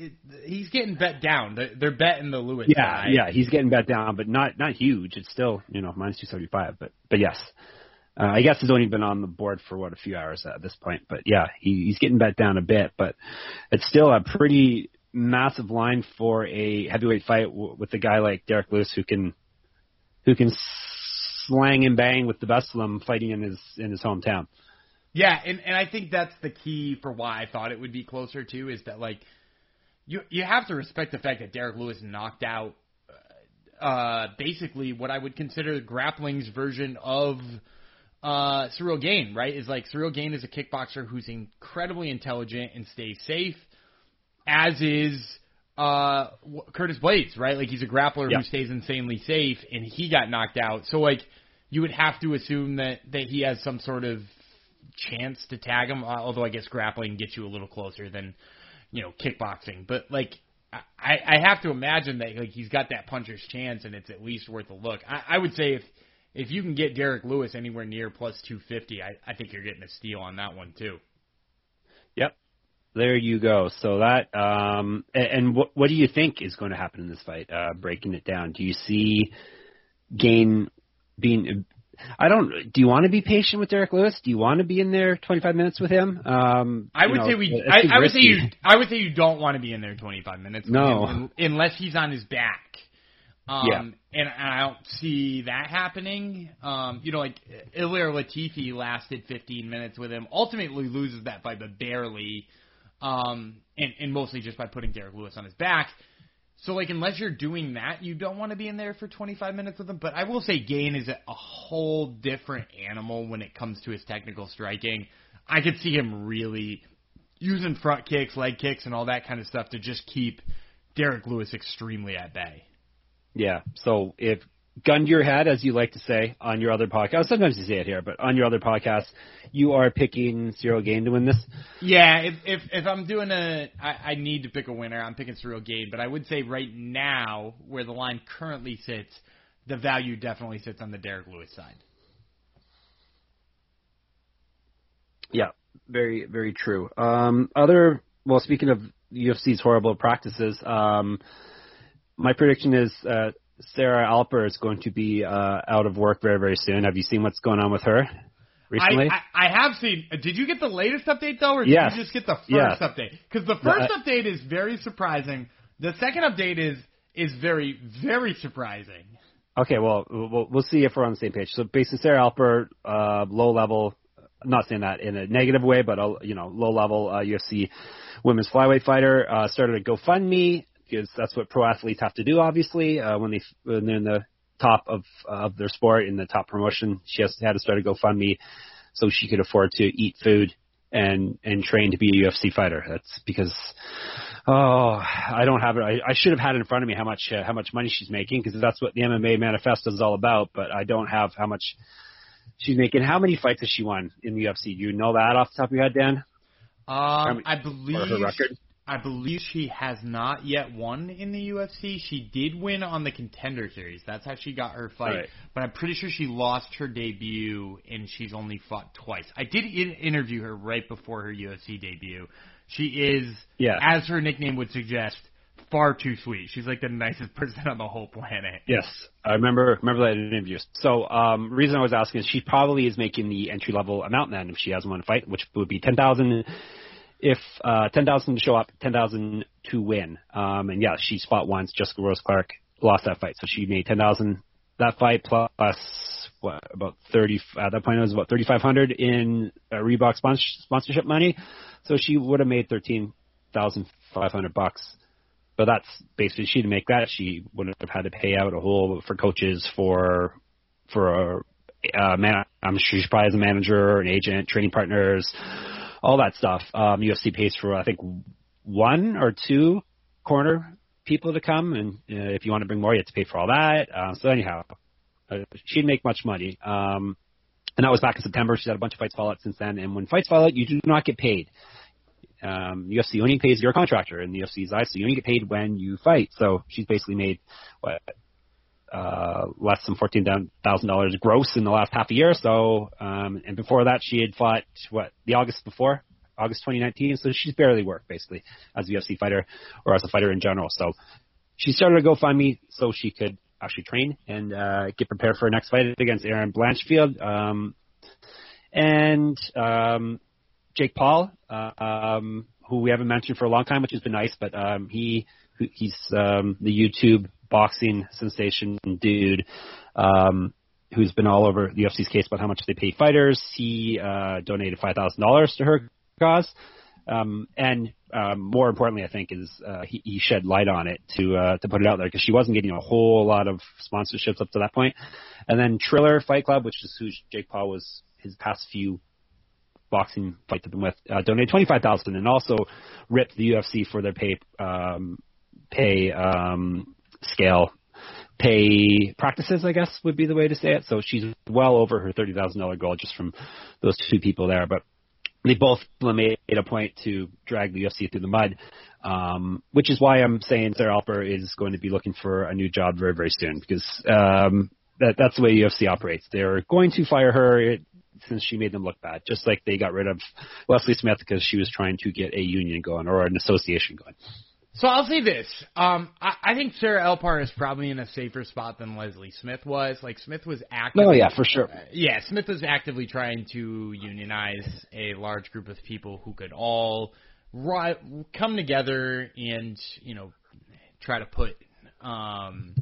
he's getting bet down. They're, they're betting the Lewis yeah, guy. Yeah, he's getting bet down, but not, not huge. It's still, you know, minus two seventy-five, but, but yes. Uh, I guess he's only been on the board for, what, a few hours at this point. But, yeah, he, he's getting bet down a bit. But it's still a pretty massive line for a heavyweight fight w- with a guy like Derek Lewis who can who can slang and bang with the best of them fighting in his, in his hometown. Yeah, and, and I think that's the key for why I thought it would be closer, too, is that, like, you, you have to respect the fact that Derek Lewis knocked out uh, basically what I would consider grappling's version of – Uh, Ciryl Gane, right? Is like Ciryl Gane is a kickboxer who's incredibly intelligent and stays safe, as is uh, Curtis Blaydes, right? Like he's a grappler yeah. who stays insanely safe, and he got knocked out. So like you would have to assume that, that he has some sort of chance to tag him. Although I guess grappling gets you a little closer than you know kickboxing, but like I, I have to imagine that like he's got that puncher's chance, and it's at least worth a look. I, I would say if. If you can get Derek Lewis anywhere near plus two fifty, I, I think you're getting a steal on that one too. Yep. There you go. So that um, – and, and what, what do you think is going to happen in this fight, uh, breaking it down? Do you see Gane being – I don't – do you want to be patient with Derek Lewis? Do you want to be in there twenty-five minutes with him? Um, I would know, say we. I, I would say you. I would say you don't want to be in there twenty-five minutes no. with him unless he's on his back. Um, yeah. And I don't see that happening. Um, you know, like Ilir Latifi lasted fifteen minutes with him, ultimately loses that fight, but barely, um, and, and mostly just by putting Derek Lewis on his back. So, like, unless you're doing that, you don't want to be in there for twenty-five minutes with him. But I will say Gane is a whole different animal when it comes to his technical striking. I could see him really using front kicks, leg kicks, and all that kind of stuff to just keep Derek Lewis extremely at bay. Yeah, so if gun to your head, as you like to say on your other podcast, sometimes you say it here, but on your other podcast, you are picking Ciryl Gane to win this? Yeah, if if, if I'm doing a – I need to pick a winner, I'm picking Ciryl Gane, but I would say right now where the line currently sits, the value definitely sits on the Derek Lewis side. Yeah, very, very true. Um, other – well, speaking of U F C's horrible practices, um, my prediction is uh, Sarah Alper is going to be uh, out of work very, very soon. Have you seen what's going on with her recently? I, I, I have seen. Did you get the latest update, though, or did yes. you just get the first yes. update? Because the first the, update is very surprising. The second update is is very, very surprising. Okay, well, we'll, we'll see if we're on the same page. So basically, Sarah Alper, uh, low-level, not saying that in a negative way, but, uh, you know, low-level uh, U F C women's flyweight fighter, uh, started a GoFundMe. Because that's what pro athletes have to do, obviously, uh, when, they, when they're in the top of, uh, of their sport, in the top promotion. She has had to start a GoFundMe so she could afford to eat food and, and train to be a U F C fighter. That's because, oh, I don't have it. I, I should have had it in front of me how much uh, how much money she's making, because that's what the M M A manifesto is all about, but I don't have how much she's making. How many fights has she won in the U F C? Do you know that off the top of your head, Dan? Um, many, I believe – her record? I believe she has not yet won in the U F C. She did win on the Contender Series. That's how she got her fight. Right. But I'm pretty sure she lost her debut, and she's only fought twice. I did in- interview her right before her U F C debut. She is, yeah. as her nickname would suggest, far too sweet. She's like the nicest person on the whole planet. Yes, I remember remember that interview. So um, reason I was asking is she probably is making the entry-level amount then if she has one fight, which would be ten thousand dollars. If uh, ten thousand to show up, ten thousand to win. Um, and, yeah, she's fought once. Jessica Rose Clark lost that fight. So she made ten thousand that fight plus, what, about thirty at that point it was about thirty-five hundred in uh, Reebok spons- sponsorship money. So she would have made thirteen thousand five hundred bucks. But that's basically, she didn't make that. She would have had to pay out a whole for coaches, for, for a uh, man. I'm sure she probably has a manager, an agent, training partners, all that stuff. Um, U F C pays for, I think, one or two corner people to come, and uh, if you want to bring more, you have to pay for all that. Uh, so anyhow, uh, she didn't make much money. Um, and that was back in September. She's had a bunch of fights fall out since then. And when fights fall out, you do not get paid. Um, U F C only pays your contractor in the U F C's eyes, so you only get paid when you fight. So she's basically made, what, uh, less than fourteen thousand dollars gross in the last half a year. So, um, and before that she had fought what the August before August, twenty nineteen. So she's barely worked basically as a U F C fighter or as a fighter in general. So she started a GoFundMe so she could actually train and, uh, get prepared for her next fight against Erin Blanchfield. Um, and, um, Jake Paul, uh, um, who we haven't mentioned for a long time, which has been nice, but, um, he, he's, um, the YouTube boxing sensation dude um, who's been all over the U F C's case about how much they pay fighters. He uh, donated five thousand dollars to her cause. Um, and um, more importantly, I think, is uh, he, he shed light on it to uh, to put it out there because she wasn't getting a whole lot of sponsorships up to that point. And then Triller Fight Club, which is who Jake Paul was his past few boxing fights have been with, uh, donated twenty-five thousand dollars and also ripped the U F C for their pay um, pay um scale pay practices, I guess would be the way to say it. So she's well over her thirty thousand dollars goal just from those two people there. But they both made a point to drag the U F C through the mud, um, which is why I'm saying Sarah Alper is going to be looking for a new job very, very soon because um, that, that's the way U F C operates. They're going to fire her since she made them look bad, just like they got rid of Leslie Smith because she was trying to get a union going or an association going. So I'll say this. Um, I, I think Sarah Alper is probably in a safer spot than Leslie Smith was. Like, Smith was actively... Oh, yeah, for sure. Uh, yeah, Smith was actively trying to unionize a large group of people who could all ri- come together and, you know, try to put, um,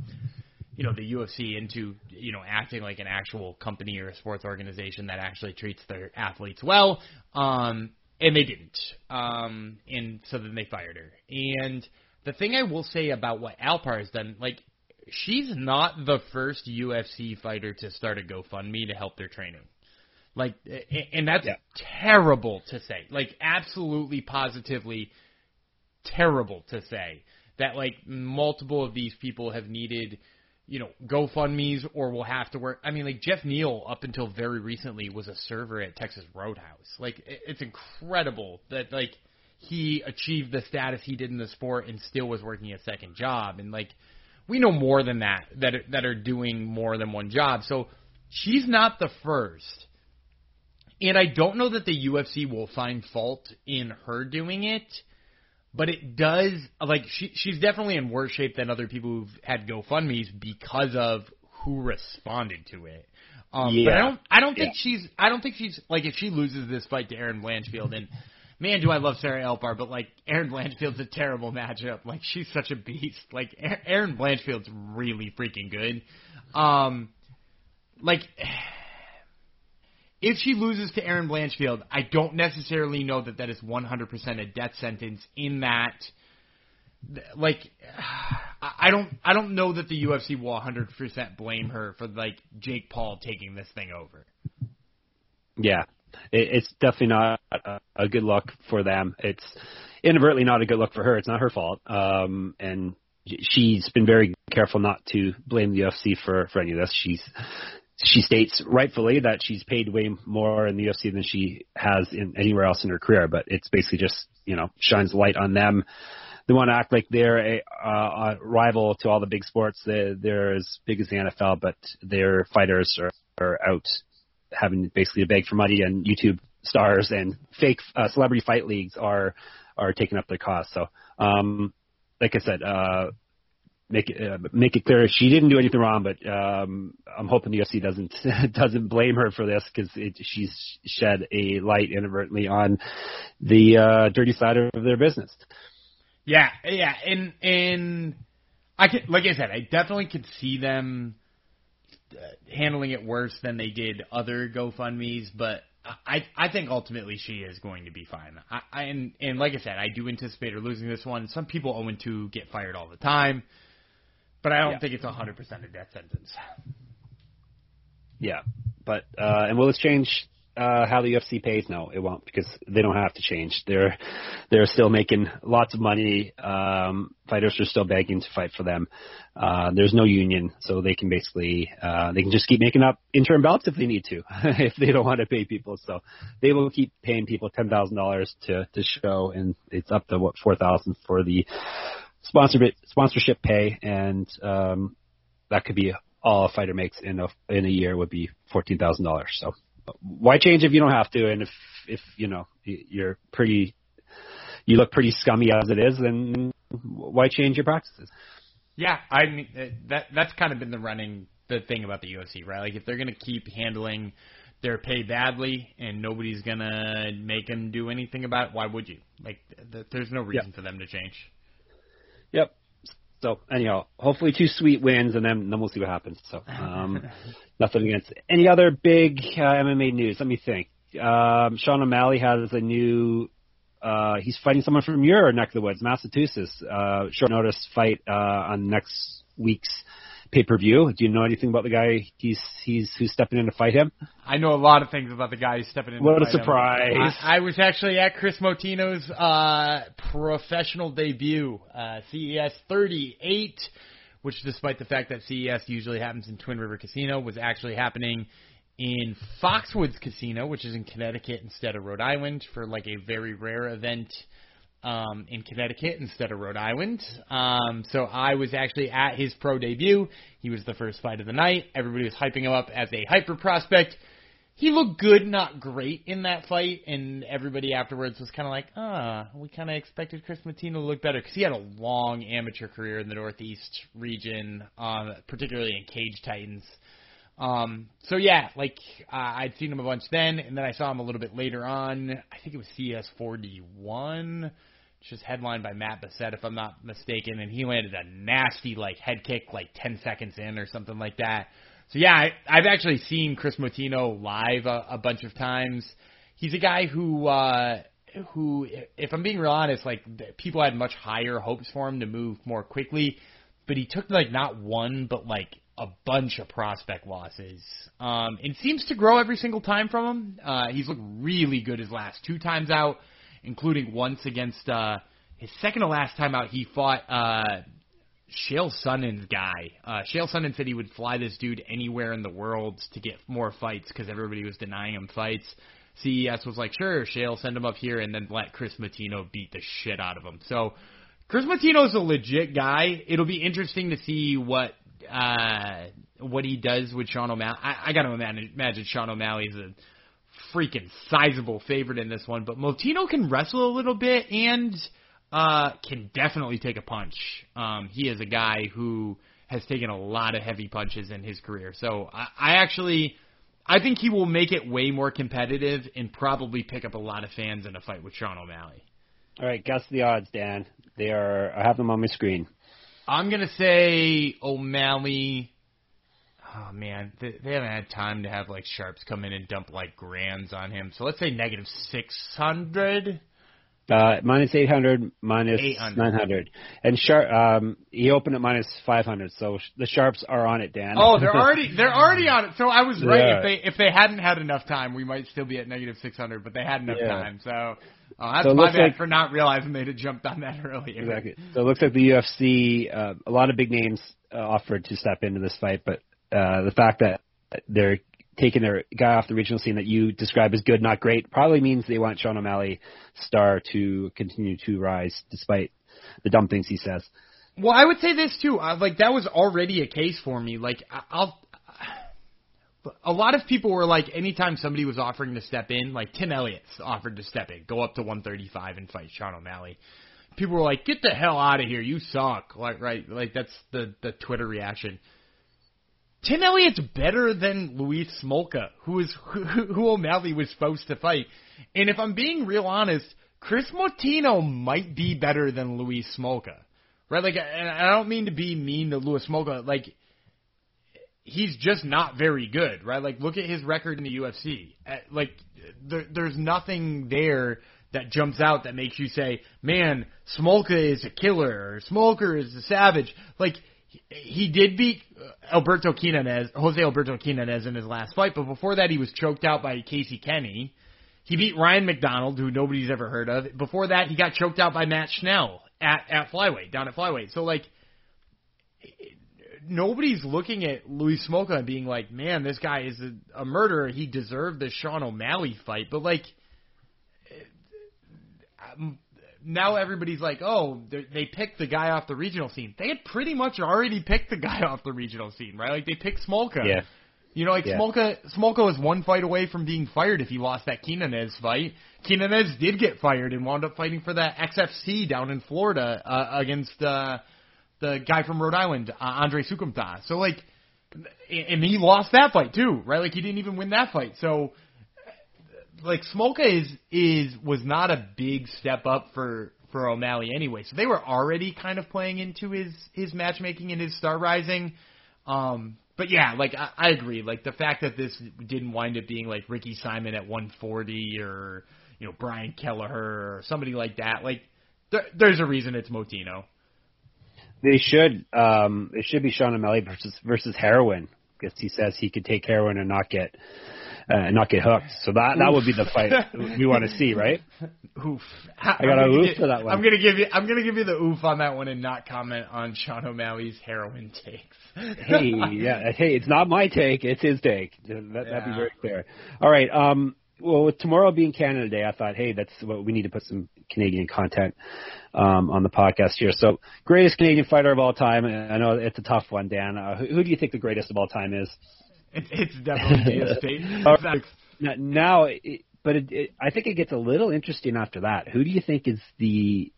you know, the U F C into, you know, acting like an actual company or a sports organization that actually treats their athletes well. Um And they didn't, um, and so then they fired her. And The thing I will say about what Alpar has done, like, she's not the first U F C fighter to start a GoFundMe to help their training. Like, and that's yeah. terrible to say. Like, absolutely, positively terrible to say that, like, multiple of these people have needed, you know, GoFundMes or will have to work. I mean, like, Jeff Neal, up until very recently, was a server at Texas Roadhouse. Like, it's incredible that, like, he achieved the status he did in the sport and still was working a second job. And, like, we know more than that, that are, that are doing more than one job. So she's not the first. And I don't know that the U F C will find fault in her doing it, but it does, like, she she's definitely in worse shape than other people who've had GoFundMes because of who responded to it. Um, yeah. But I don't, I don't think yeah. she's, I don't think she's, like, if she loses this fight to Erin Blanchfield, and man, do I love Sarah Alpar, but, like, Erin Blanchfield's a terrible matchup. Like, she's such a beast. Like, Erin Blanchfield's really freaking good. Um, like, if she loses to Erin Blanchfield, I don't necessarily know that that is one hundred percent a death sentence in that, like, I don't, I don't know that the U F C will one hundred percent blame her for, like, Jake Paul taking this thing over. Yeah. It's definitely not a good look for them. It's inadvertently not a good look for her. It's not her fault. Um, and she's been very careful not to blame the U F C for, for any of this. She's She states rightfully that she's paid way more in the U F C than she has in anywhere else in her career, but it's basically just, you know, shines light on them. They want to act like they're a, uh, a rival to all the big sports. They, they're as big as the N F L, but their fighters are, are out having basically a bag for money, and YouTube stars and fake uh, celebrity fight leagues are are taking up their costs. So, um, like I said, uh, make it uh, make it clear she didn't do anything wrong, but um, I'm hoping the U F C doesn't doesn't blame her for this, because she's shed a light inadvertently on the uh, dirty side of their business. Yeah, yeah, and and I can, like I said, I definitely could see them handling it worse than they did other GoFundMes, but I I think ultimately she is going to be fine. I, I and, and like I said, I do anticipate her losing this one. Some people oh and two get fired all the time, but I don't yeah. think it's one hundred percent a death sentence. Yeah, but uh, and will it change uh, how the U F C pays? No, it won't, because they don't have to change. They're they're still making lots of money. Um, fighters are still begging to fight for them. Uh, there's no union, so they can basically uh, they can just keep making up interim belts if they need to, if they don't want to pay people. So they will keep paying people ten thousand dollars to to show, and it's up to what four thousand dollars for the sponsor sponsorship pay, and um, that could be all a fighter makes in a in a year would be fourteen thousand dollars. So why change if you don't have to? And if, if you know, you're pretty, you look pretty scummy as it is, then why change your practices? Yeah, I mean, that that's kind of been the running, the thing about the U F C, right? Like, if they're going to keep handling their pay badly and nobody's going to make them do anything about it, why would you? Like, th- there's no reason yep. for them to change. Yep. So, anyhow, hopefully two sweet wins, and then, then we'll see what happens. So, um, nothing against any other big uh, M M A news. Let me think. Um, Sean O'Malley has a new uh, – he's fighting someone from your neck of the woods, Massachusetts. Uh, short notice fight uh, on next week's pay-per-view. Do you know anything about the guy he's he's who's stepping in to fight him? I know a lot of things about the guy who's stepping in what to fight him. What a surprise. I, I was actually at Chris Motino's uh, professional debut, uh, C E S thirty-eight, which, despite the fact that C E S usually happens in Twin River Casino, was actually happening in Foxwoods Casino, which is in Connecticut instead of Rhode Island, for like a very rare event Um, in Connecticut instead of Rhode Island. Um, so I was actually at his pro debut. He was the first fight of the night. Everybody was hyping him up as a hyper prospect. He looked good, not great in that fight, and everybody afterwards was kind of like, ah, we kind of expected Chris Motino to look better, because he had a long amateur career in the Northeast region, uh, particularly in Cage Titans. Um, so yeah, like, uh, I'd seen him a bunch then, and then I saw him a little bit later on. I think it was C S forty-one. Which is headlined by Matt Bissett, if I'm not mistaken, and he landed a nasty, like, head kick, like, ten seconds in or something like that. So, yeah, I, I've actually seen Chris Motino live a, a bunch of times. He's a guy who uh, who, if I'm being real honest, like, people had much higher hopes for him to move more quickly, but he took, like, not one, but, like, a bunch of prospect losses. Um, and seems to grow every single time from him. Uh, he's looked really good his last two times out, including once against, uh, his second to last time out, he fought, uh, Chael Sonnen's guy. Uh, Chael Sonnen said he would fly this dude anywhere in the world to get more fights because everybody was denying him fights. C E S was like, sure, Chael, send him up here, and then let Chris Martino beat the shit out of him. So Chris Martino's a legit guy. It'll be interesting to see what uh, what he does with Sean O'Malley. I, I got to imagine Sean O'Malley's a freaking sizable favorite in this one, but Martino can wrestle a little bit and uh, can definitely take a punch. Um, he is a guy who has taken a lot of heavy punches in his career. So I, I actually... I think he will make it way more competitive and probably pick up a lot of fans in a fight with Sean O'Malley. All right, guess the odds, Dan. They are. I have them on my screen. I'm gonna say O'Malley. Oh man, they, they haven't had time to have like sharps come in and dump like grands on him. So let's say negative six hundred. Uh, minus eight hundred, minus nine hundred, and sharp. Um, he opened at minus five hundred, so sh- the sharps are on it, Dan. Oh, they're already they're already on it. So I was right. Yeah. If they if they hadn't had enough time, we might still be at negative six hundred, but they had enough yeah. time. So uh, that's so my bad like, for not realizing they'd have jumped on that earlier. Exactly. So it looks like the U F C, uh, a lot of big names uh, offered to step into this fight, but uh, the fact that they're taking their guy off the regional scene that you describe as good, not great, probably means they want Sean O'Malley's star to continue to rise despite the dumb things he says. Well, I would say this too. I, like that was already a case for me. Like I'll, a lot of people were like, anytime somebody was offering to step in, like Tim Elliott's offered to step in, go up to one thirty-five and fight Sean O'Malley. People were like, get the hell out of here, you suck. Like right, like that's the the Twitter reaction. Tim Elliott's better than Luis Smolka, who is who, who O'Malley was supposed to fight. And if I'm being real honest, Chris Martino might be better than Luis Smolka, right? Like, and I don't mean to be mean to Luis Smolka. Like, he's just not very good, right? Like, look at his record in the U F C. Like, there, there's nothing there that jumps out that makes you say, man, Smolka is a killer, or Smolka is a savage. Like, he did beat Alberto Quinanez, Jose Alberto Quinanez in his last fight, but before that he was choked out by Casey Kenny. He beat Ryan McDonald, who nobody's ever heard of. Before that, he got choked out by Matt Schnell at, at flyweight, down at flyweight. So, like, nobody's looking at Luis Smolka and being like, man, this guy is a, a murderer. He deserved the Sean O'Malley fight. But, like, I'm, now everybody's like, oh, they picked the guy off the regional scene. They had pretty much already picked the guy off the regional scene, right? Like, they picked Smolka. Yeah. You know, like, yeah. Smolka, Smolka was one fight away from being fired if he lost that Quinanez fight. Quinanez did get fired and wound up fighting for that X F C down in Florida uh, against uh, the guy from Rhode Island, uh, Andre Sukumta. So, like, and he lost that fight, too, right? Like, he didn't even win that fight. So... Like, Smolka is, is was not a big step up for, for O'Malley anyway. So they were already kind of playing into his, his matchmaking and his star rising. Um, but, yeah, like, I, I agree. Like, the fact that this didn't wind up being, like, Ricky Simon at one forty or, you know, Brian Kelleher or somebody like that. Like, there, there's a reason it's Martino. They should. Um, it should be Sean O'Malley versus, versus heroin. Because he says he could take heroin and not get... and uh, not get hooked. So that that oof. would be the fight we want to see, right? Oof. I, I got a oof for that one. I'm gonna give you I'm gonna give you the oof on that one and not comment on Sean O'Malley's heroin takes. hey, yeah, hey, it's not my take, it's his take. That, yeah. That'd be very clear. All right. Um. Well, with tomorrow being Canada Day, I thought, hey, that's what we need to put some Canadian content um, on the podcast here. So, greatest Canadian fighter of all time. I know it's a tough one, Dan. Uh, who, who do you think the greatest of all time is? It's, it's definitely D S P. now, now it, but it, it, I think it gets a little interesting after that. Who do you think is the?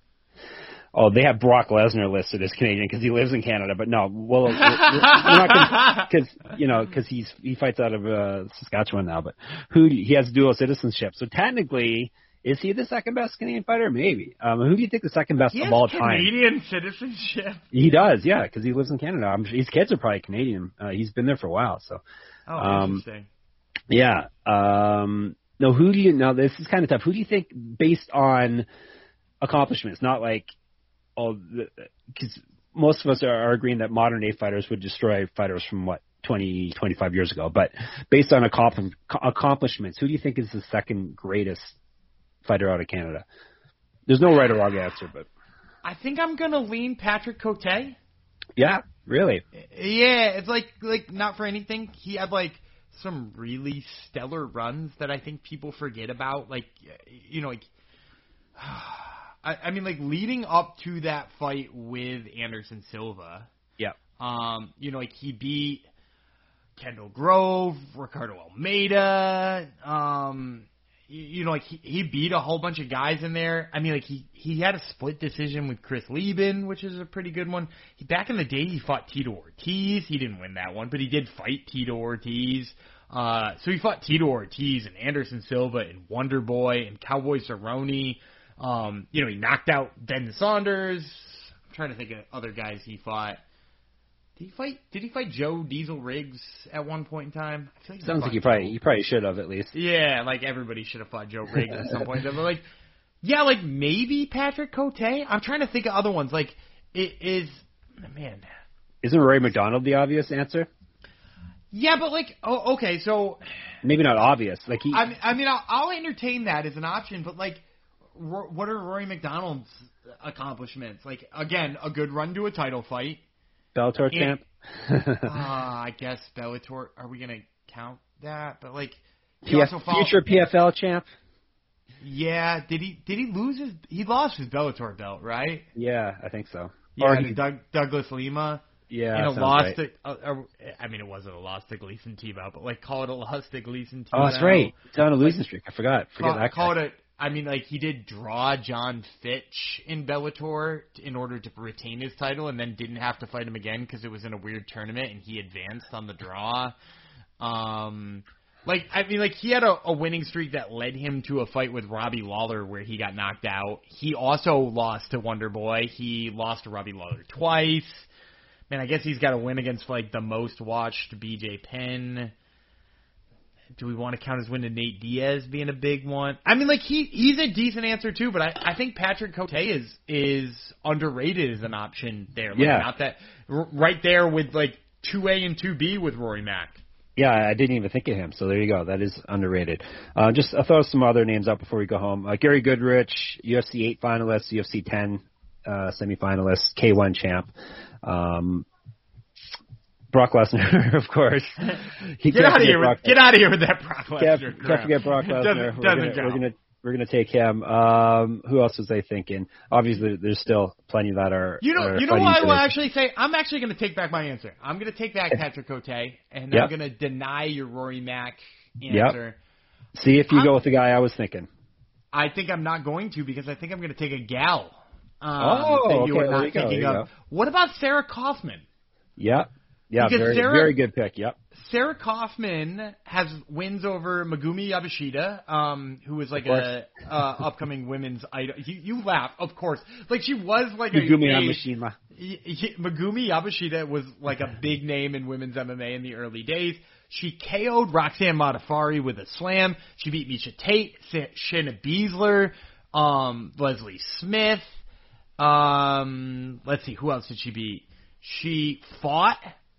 Oh, they have Brock Lesnar listed as Canadian because he lives in Canada. But no, well, because you know, because he's he fights out of uh, Saskatchewan now. But who he has dual citizenship, so technically. Is he the second best Canadian fighter? Maybe. Um, who do you think the second best he of all time? He has Canadian citizenship. He does, yeah, because he lives in Canada. I'm sure his kids are probably Canadian. Uh, he's been there for a while, so. Oh, um, interesting. Yeah. Um, No, who do you know? This is kind of tough. Who do you think, based on accomplishments, not like all the, because most of us are agreeing that modern day fighters would destroy fighters from what, twenty, twenty-five years ago. But based on accompli- accomplishments, who do you think is the second greatest fighter out of Canada? There's no right or wrong answer, but I think I'm gonna lean Patrick Cote. Yeah, really? Yeah, it's like like not for anything. He had like some really stellar runs that I think people forget about. Like, you know, like I, I mean, like leading up to that fight with Anderson Silva. Yeah. Um, you know, like he beat Kendall Grove, Ricardo Almeida, um. You know, like, he, he beat a whole bunch of guys in there. I mean, like, he, he had a split decision with Chris Lieben, which is a pretty good one. He, back in the day, he fought Tito Ortiz. He didn't win that one, but he did fight Tito Ortiz. Uh, so he fought Tito Ortiz and Anderson Silva and Wonder Boy and Cowboy Cerrone. Um, you know, he knocked out Ben Saunders. I'm trying to think of other guys he fought. Did he fight? Did he fight Joe Diesel Riggs at one point in time? I feel like Sounds like you probably you probably should have at least. Yeah, like everybody should have fought Joe Riggs at some point. But like, yeah, like maybe Patrick Cote. I'm trying to think of other ones. Like, it is man. Isn't Rory McDonald the obvious answer? Yeah, but like, oh, okay, so maybe not obvious. Like he, I mean, I mean I'll, I'll entertain that as an option, but like, what are Rory McDonald's accomplishments? Like, again, a good run to a title fight. Bellator champ. uh, I guess Bellator. Are we gonna count that? But like, he P F, also followed, future P F L champ. Yeah. Did he? Did he lose his? He lost his Bellator belt, right? Yeah, I think so. Yeah, or he, Doug, Douglas Lima. Yeah, and a loss right. to. Uh, uh, I mean, it wasn't a loss to Gleason Tebow, but like, call it a loss to Gleason Tebow. Oh, that's right. It's on a losing like, streak. I forgot. Forget call, that. Guy. Call it. A, I mean, like, he did draw John Fitch in Bellator in order to retain his title and then didn't have to fight him again because it was in a weird tournament and he advanced on the draw. Um, like, I mean, like, he had a, a winning streak that led him to a fight with Robbie Lawler where he got knocked out. He also lost to Wonder Boy. He lost to Robbie Lawler twice. Man, I guess he's got a win against, like, the most-watched B J Penn. Do we want to count his win to Nate Diaz being a big one? I mean, like, he, he's a decent answer, too, but I, I think Patrick Cote is is underrated as an option there. Like, yeah. Not that, r- right there with, like, two A and two B with Rory Mack. Yeah, I didn't even think of him, so there you go. That is underrated. Uh, just I'll throw some other names out before we go home. Uh, Gary Goodrich, U F C eight finalist, U F C ten uh, semifinalist, K one champ. Um Brock Lesnar, of course. He get out of here! With, get out of here with that Brock Lesnar. Can't, can't forget Brock Lesnar. We're, we're going to take him. Um, who else was I thinking? Obviously, there's still plenty that are. You know, are you know what I will actually say. I'm actually going to take back my answer. I'm going to take back Patrick Cote, and yep. I'm going to deny your Rory Mack answer. Yep. See if you I'm, go with the guy I was thinking. I think I'm not going to because I think I'm going to take a gal. Um, oh, that you okay, were not there you thinking go, there of. You what about Sarah Kaufman? Yep. Yeah, because very, Sarah, very good pick, yep. Sarah Kaufman has wins over Megumi Yabashita, um, who is like a uh, upcoming women's idol. You, you laugh, of course. Like, she was like Megumi a... Yabashita. Megumi Yabashita was like a big name in women's M M A in the early days. She K O'd Roxanne Modafari with a slam. She beat Misha Tate, Shayna Baszler, um, Leslie Smith. Um, let's see, who else did she beat? She fought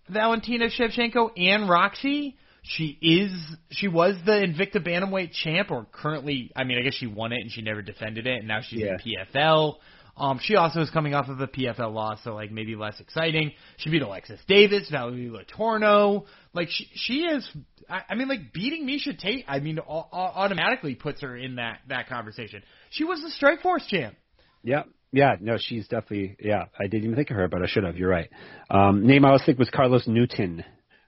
Valentina Shevchenko and Roxy. She is, she was the Invicta Bantamweight champ, or currently, I mean, I guess she won it and she never defended it, and now she's yeah. in P F L. Um, she also is coming off of a P F L loss, so, like, maybe less exciting. She beat Alexis Davis, Valerie Latorno. Like, she, she is, I, I mean, like, beating Misha Tate, I mean, a- a- automatically puts her in that, that conversation. She was the Strikeforce champ. Yep. Yeah, no, she's definitely, yeah, I didn't even think of her, but I should have, you're right. Um, name I was thinking was Carlos Newton.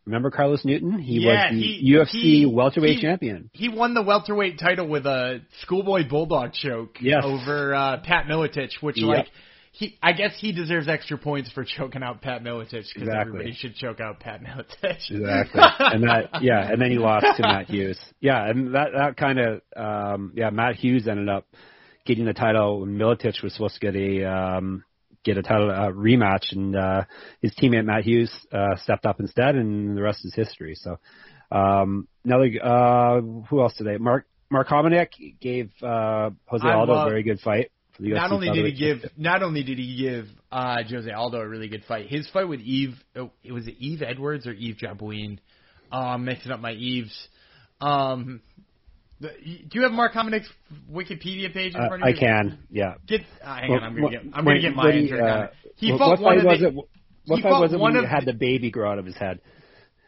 Remember Carlos Newton? He yeah, was the he, U F C he, welterweight he, champion. He won the welterweight title with a schoolboy bulldog choke yes. over uh, Pat Miletich, which, yep. like, he, I guess he deserves extra points for choking out Pat Miletich because exactly. everybody should choke out Pat Miletich. Exactly. And that, yeah, and then he lost to Matt Hughes. Yeah, and that, that kind of, um, yeah, Matt Hughes ended up getting the title. Miletich was supposed to get a um, get a title uh, rematch, and uh, his teammate Matt Hughes uh, stepped up instead, and the rest is history. So um, another uh, who else today? Mark Mark Hominick gave uh, Jose I Aldo love, a very good fight. For the not U F C only did he give, system. not only did he give uh, Jose Aldo a really good fight. His fight with Eve, oh, it was Eve Edwards or Eve Jabouin. Oh, I'm mixing up my Eves. Um, do you have Mark Hominick's Wikipedia page in front of you? Uh, I can. Yeah. Get, uh, hang well, on, I'm gonna get, I'm gonna get my answer. Uh, he well, fought one of was the. It, what fight was it when he had the baby grow out of his head?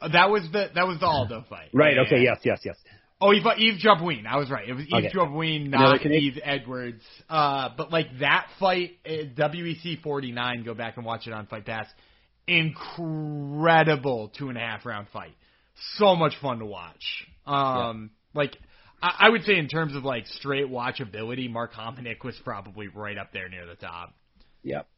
That was the that was the Aldo fight. Right. Yeah, okay. Yeah. Yes. Yes. Yes. Oh, Eve, Eve Jabouin. I was right. It was Eve okay. Jabouin, not Eve Edwards. Uh, but like that fight, W E C forty-nine. Go back and watch it on Fight Pass. Incredible two and a half round fight. So much fun to watch. Um, yeah. Like I, I would say in terms of like straight watchability, Mark Hominick was probably right up there near the top. Yep.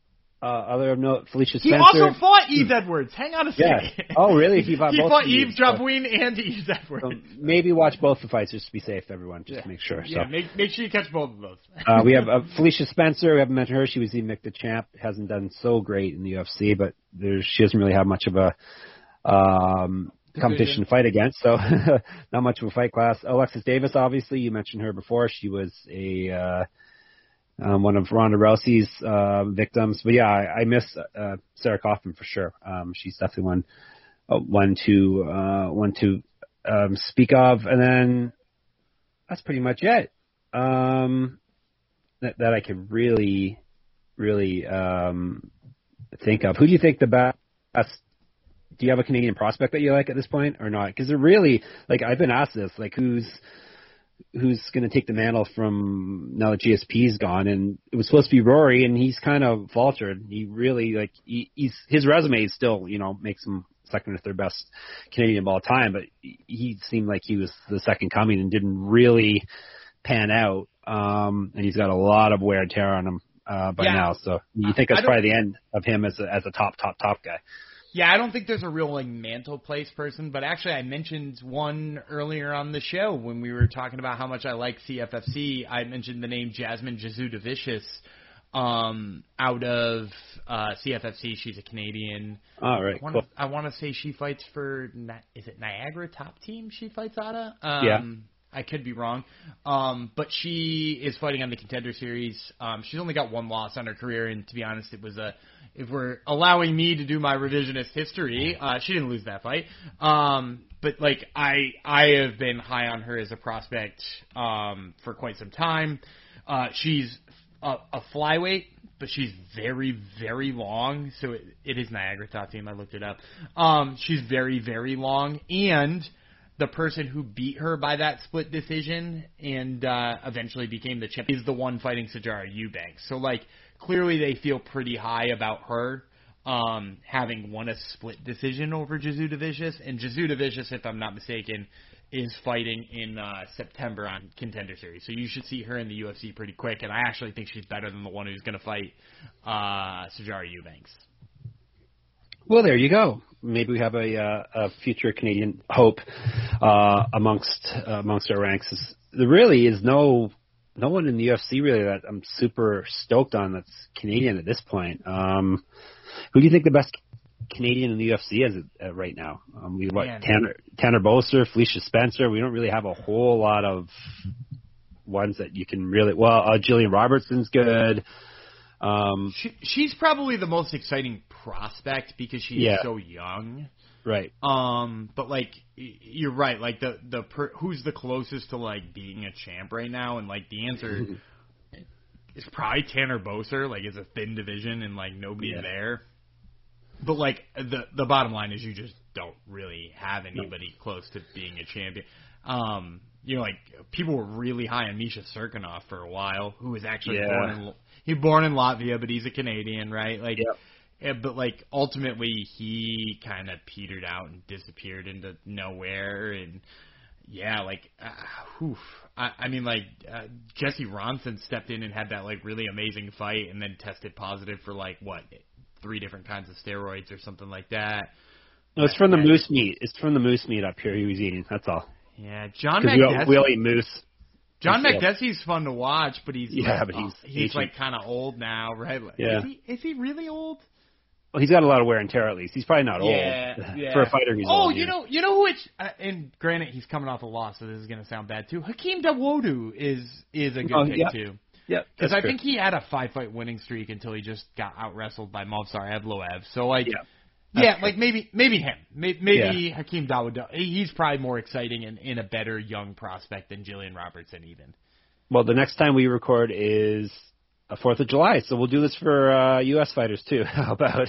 Uh, other note, Felicia Spencer. He also fought Eve Edwards. Hang on a second. Yeah. Oh, really? He fought, he both fought Eve Jabouin so. and Eve Edwards. So maybe watch both the fights just to be safe, everyone, just yeah. to make sure. Yeah, so. make, make sure you catch both of those. uh, we have uh, Felicia Spencer. We haven't mentioned her. She was the Invicta champ. Hasn't done so great in the U F C, but there's, she doesn't really have much of a um, competition to fight against, so not much of a fight class. Alexis Davis, obviously. You mentioned her before. She was a... Uh, Um, one of Ronda Rousey's uh, victims. But, yeah, I, I miss uh, Sarah Kaufman for sure. Um, she's definitely one, uh, one to, uh, one to um, speak of. And then that's pretty much it um, that, that I could really, really um, think of. Who do you think the best – do you have a Canadian prospect that you like at this point or not? Because they're really – like I've been asked this, like who's – who's going to take the mantle from now that G S P's gone, and it was supposed to be Rory, and he's kind of faltered. He really like he, he's his resume is still, you know, makes him second or third best Canadian of all time, but he seemed like he was the second coming and didn't really pan out. Um, and he's got a lot of wear and tear on him uh, by yeah. now, so you think that's probably the end of him as a, as a top, top, top guy. Yeah, I don't think there's a real like mantle place person, but actually I mentioned one earlier on the show when we were talking about how much I like C F F C. I mentioned the name Jasmine Jesuitavicius um, out of uh, C F F C. She's a Canadian. All right, I wanna, cool. I want to say she fights for is it Niagara Top Team? She fights out of. Um, yeah. I could be wrong, um, but she is fighting on the Contender Series. Um, she's only got one loss on her career, and to be honest, it was a. If we're allowing me to do my revisionist history, uh, she didn't lose that fight. Um, but like I, I have been high on her as a prospect um, for quite some time. Uh, she's a, a flyweight, but she's very, very long. So it, it is Niagara Top Team. I looked it up. Um, she's very, very long, and the person who beat her by that split decision and uh, eventually became the champion is the one fighting Sajara Eubanks. So like. Clearly, they feel pretty high about her um, having won a split decision over Jesuitavicius. And Jesuitavicius, if I'm not mistaken, is fighting in uh, September on Contender Series. So you should see her in the U F C pretty quick. And I actually think she's better than the one who's going to fight uh, Sajara Eubanks. Well, there you go. Maybe we have a, uh, a future Canadian hope uh, amongst uh, amongst our ranks. There really is no... No one in the U F C really that I'm super stoked on that's Canadian at this point. Um, who do you think the best Canadian in the U F C is uh, right now? Um, we what, Tanner Tanner Boser, Felicia Spencer. We don't really have a whole lot of ones that you can really. Well, uh, Jillian Robertson's good. Um, she, she's probably the most exciting prospect because she's yeah. so young. Right. Um, but like you're right. Like the the per, who's the closest to like being a champ right now? And like the answer is probably Tanner Boser. Like it's a thin division and like nobody's yeah. there. But like the the bottom line is you just don't really have anybody no. close to being a champion. Um, you know, like people were really high on Misha Serkinov for a while, who was actually yeah. born in he born in Latvia, but he's a Canadian, right? Like. Yep. Yeah, but, like, ultimately he kind of petered out and disappeared into nowhere. And, yeah, like, uh, oof. I, I mean, like, uh, Jesse Ronson stepped in and had that, like, really amazing fight and then tested positive for, like, what, three different kinds of steroids or something like that. No, it's from the moose meat. It's from the moose meat up here he was eating. That's all. Yeah, John McDessie. We all eat moose. John McDessie's fun to watch, but he's, yeah, like, but he's, he's like, kind of old now, right? Like, yeah. Is he, is he really old? Well, he's got a lot of wear and tear, at least. He's probably not old. Yeah, yeah. For a fighter, he's oh, old. Oh, you know, you know who it's uh, – and granted, he's coming off a loss, so this is going to sound bad too. Hakeem Dawodu is is a good oh, pick yeah. too. Yeah, because I true. think he had a five-fight winning streak until he just got out-wrestled by Movsar Evloev. So, like, yeah, yeah like maybe maybe him. Maybe, maybe yeah. Hakeem Dawodu. He's probably more exciting and, and a better young prospect than Jillian Robertson even. Well, the next time we record is – fourth of July, so we'll do this for uh, U S fighters too. How about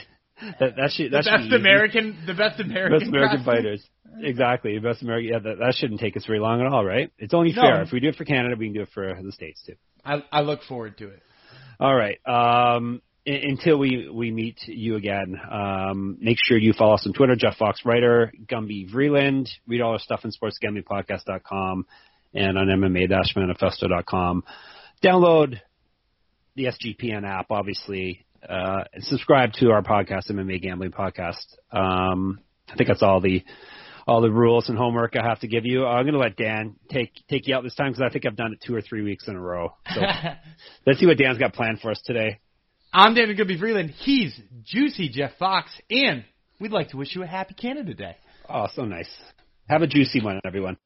that? That should that the best should be American, the best American, best American fighters. Exactly, the best American. Yeah, that, that shouldn't take us very long at all, right? It's only no. fair. If we do it for Canada, we can do it for the States too. I, I look forward to it. All right. Um, until we, we meet you again, um, make sure you follow us on Twitter, Jeff Fox Writer, Gumby Vreeland. Read all our stuff in sports gambling podcast dot com and on M M A manifesto dot com. Download the S G P N app, obviously, uh, and subscribe to our podcast, M M A Gambling Podcast. Um, I think that's all the all the rules and homework I have to give you. I'm going to let Dan take take you out this time because I think I've done it two or three weeks in a row. So let's see what Dan's got planned for us today. I'm David Goodby Freeland. He's Juicy Jeff Fox, and we'd like to wish you a happy Canada Day. Oh, so nice. Have a juicy one, everyone.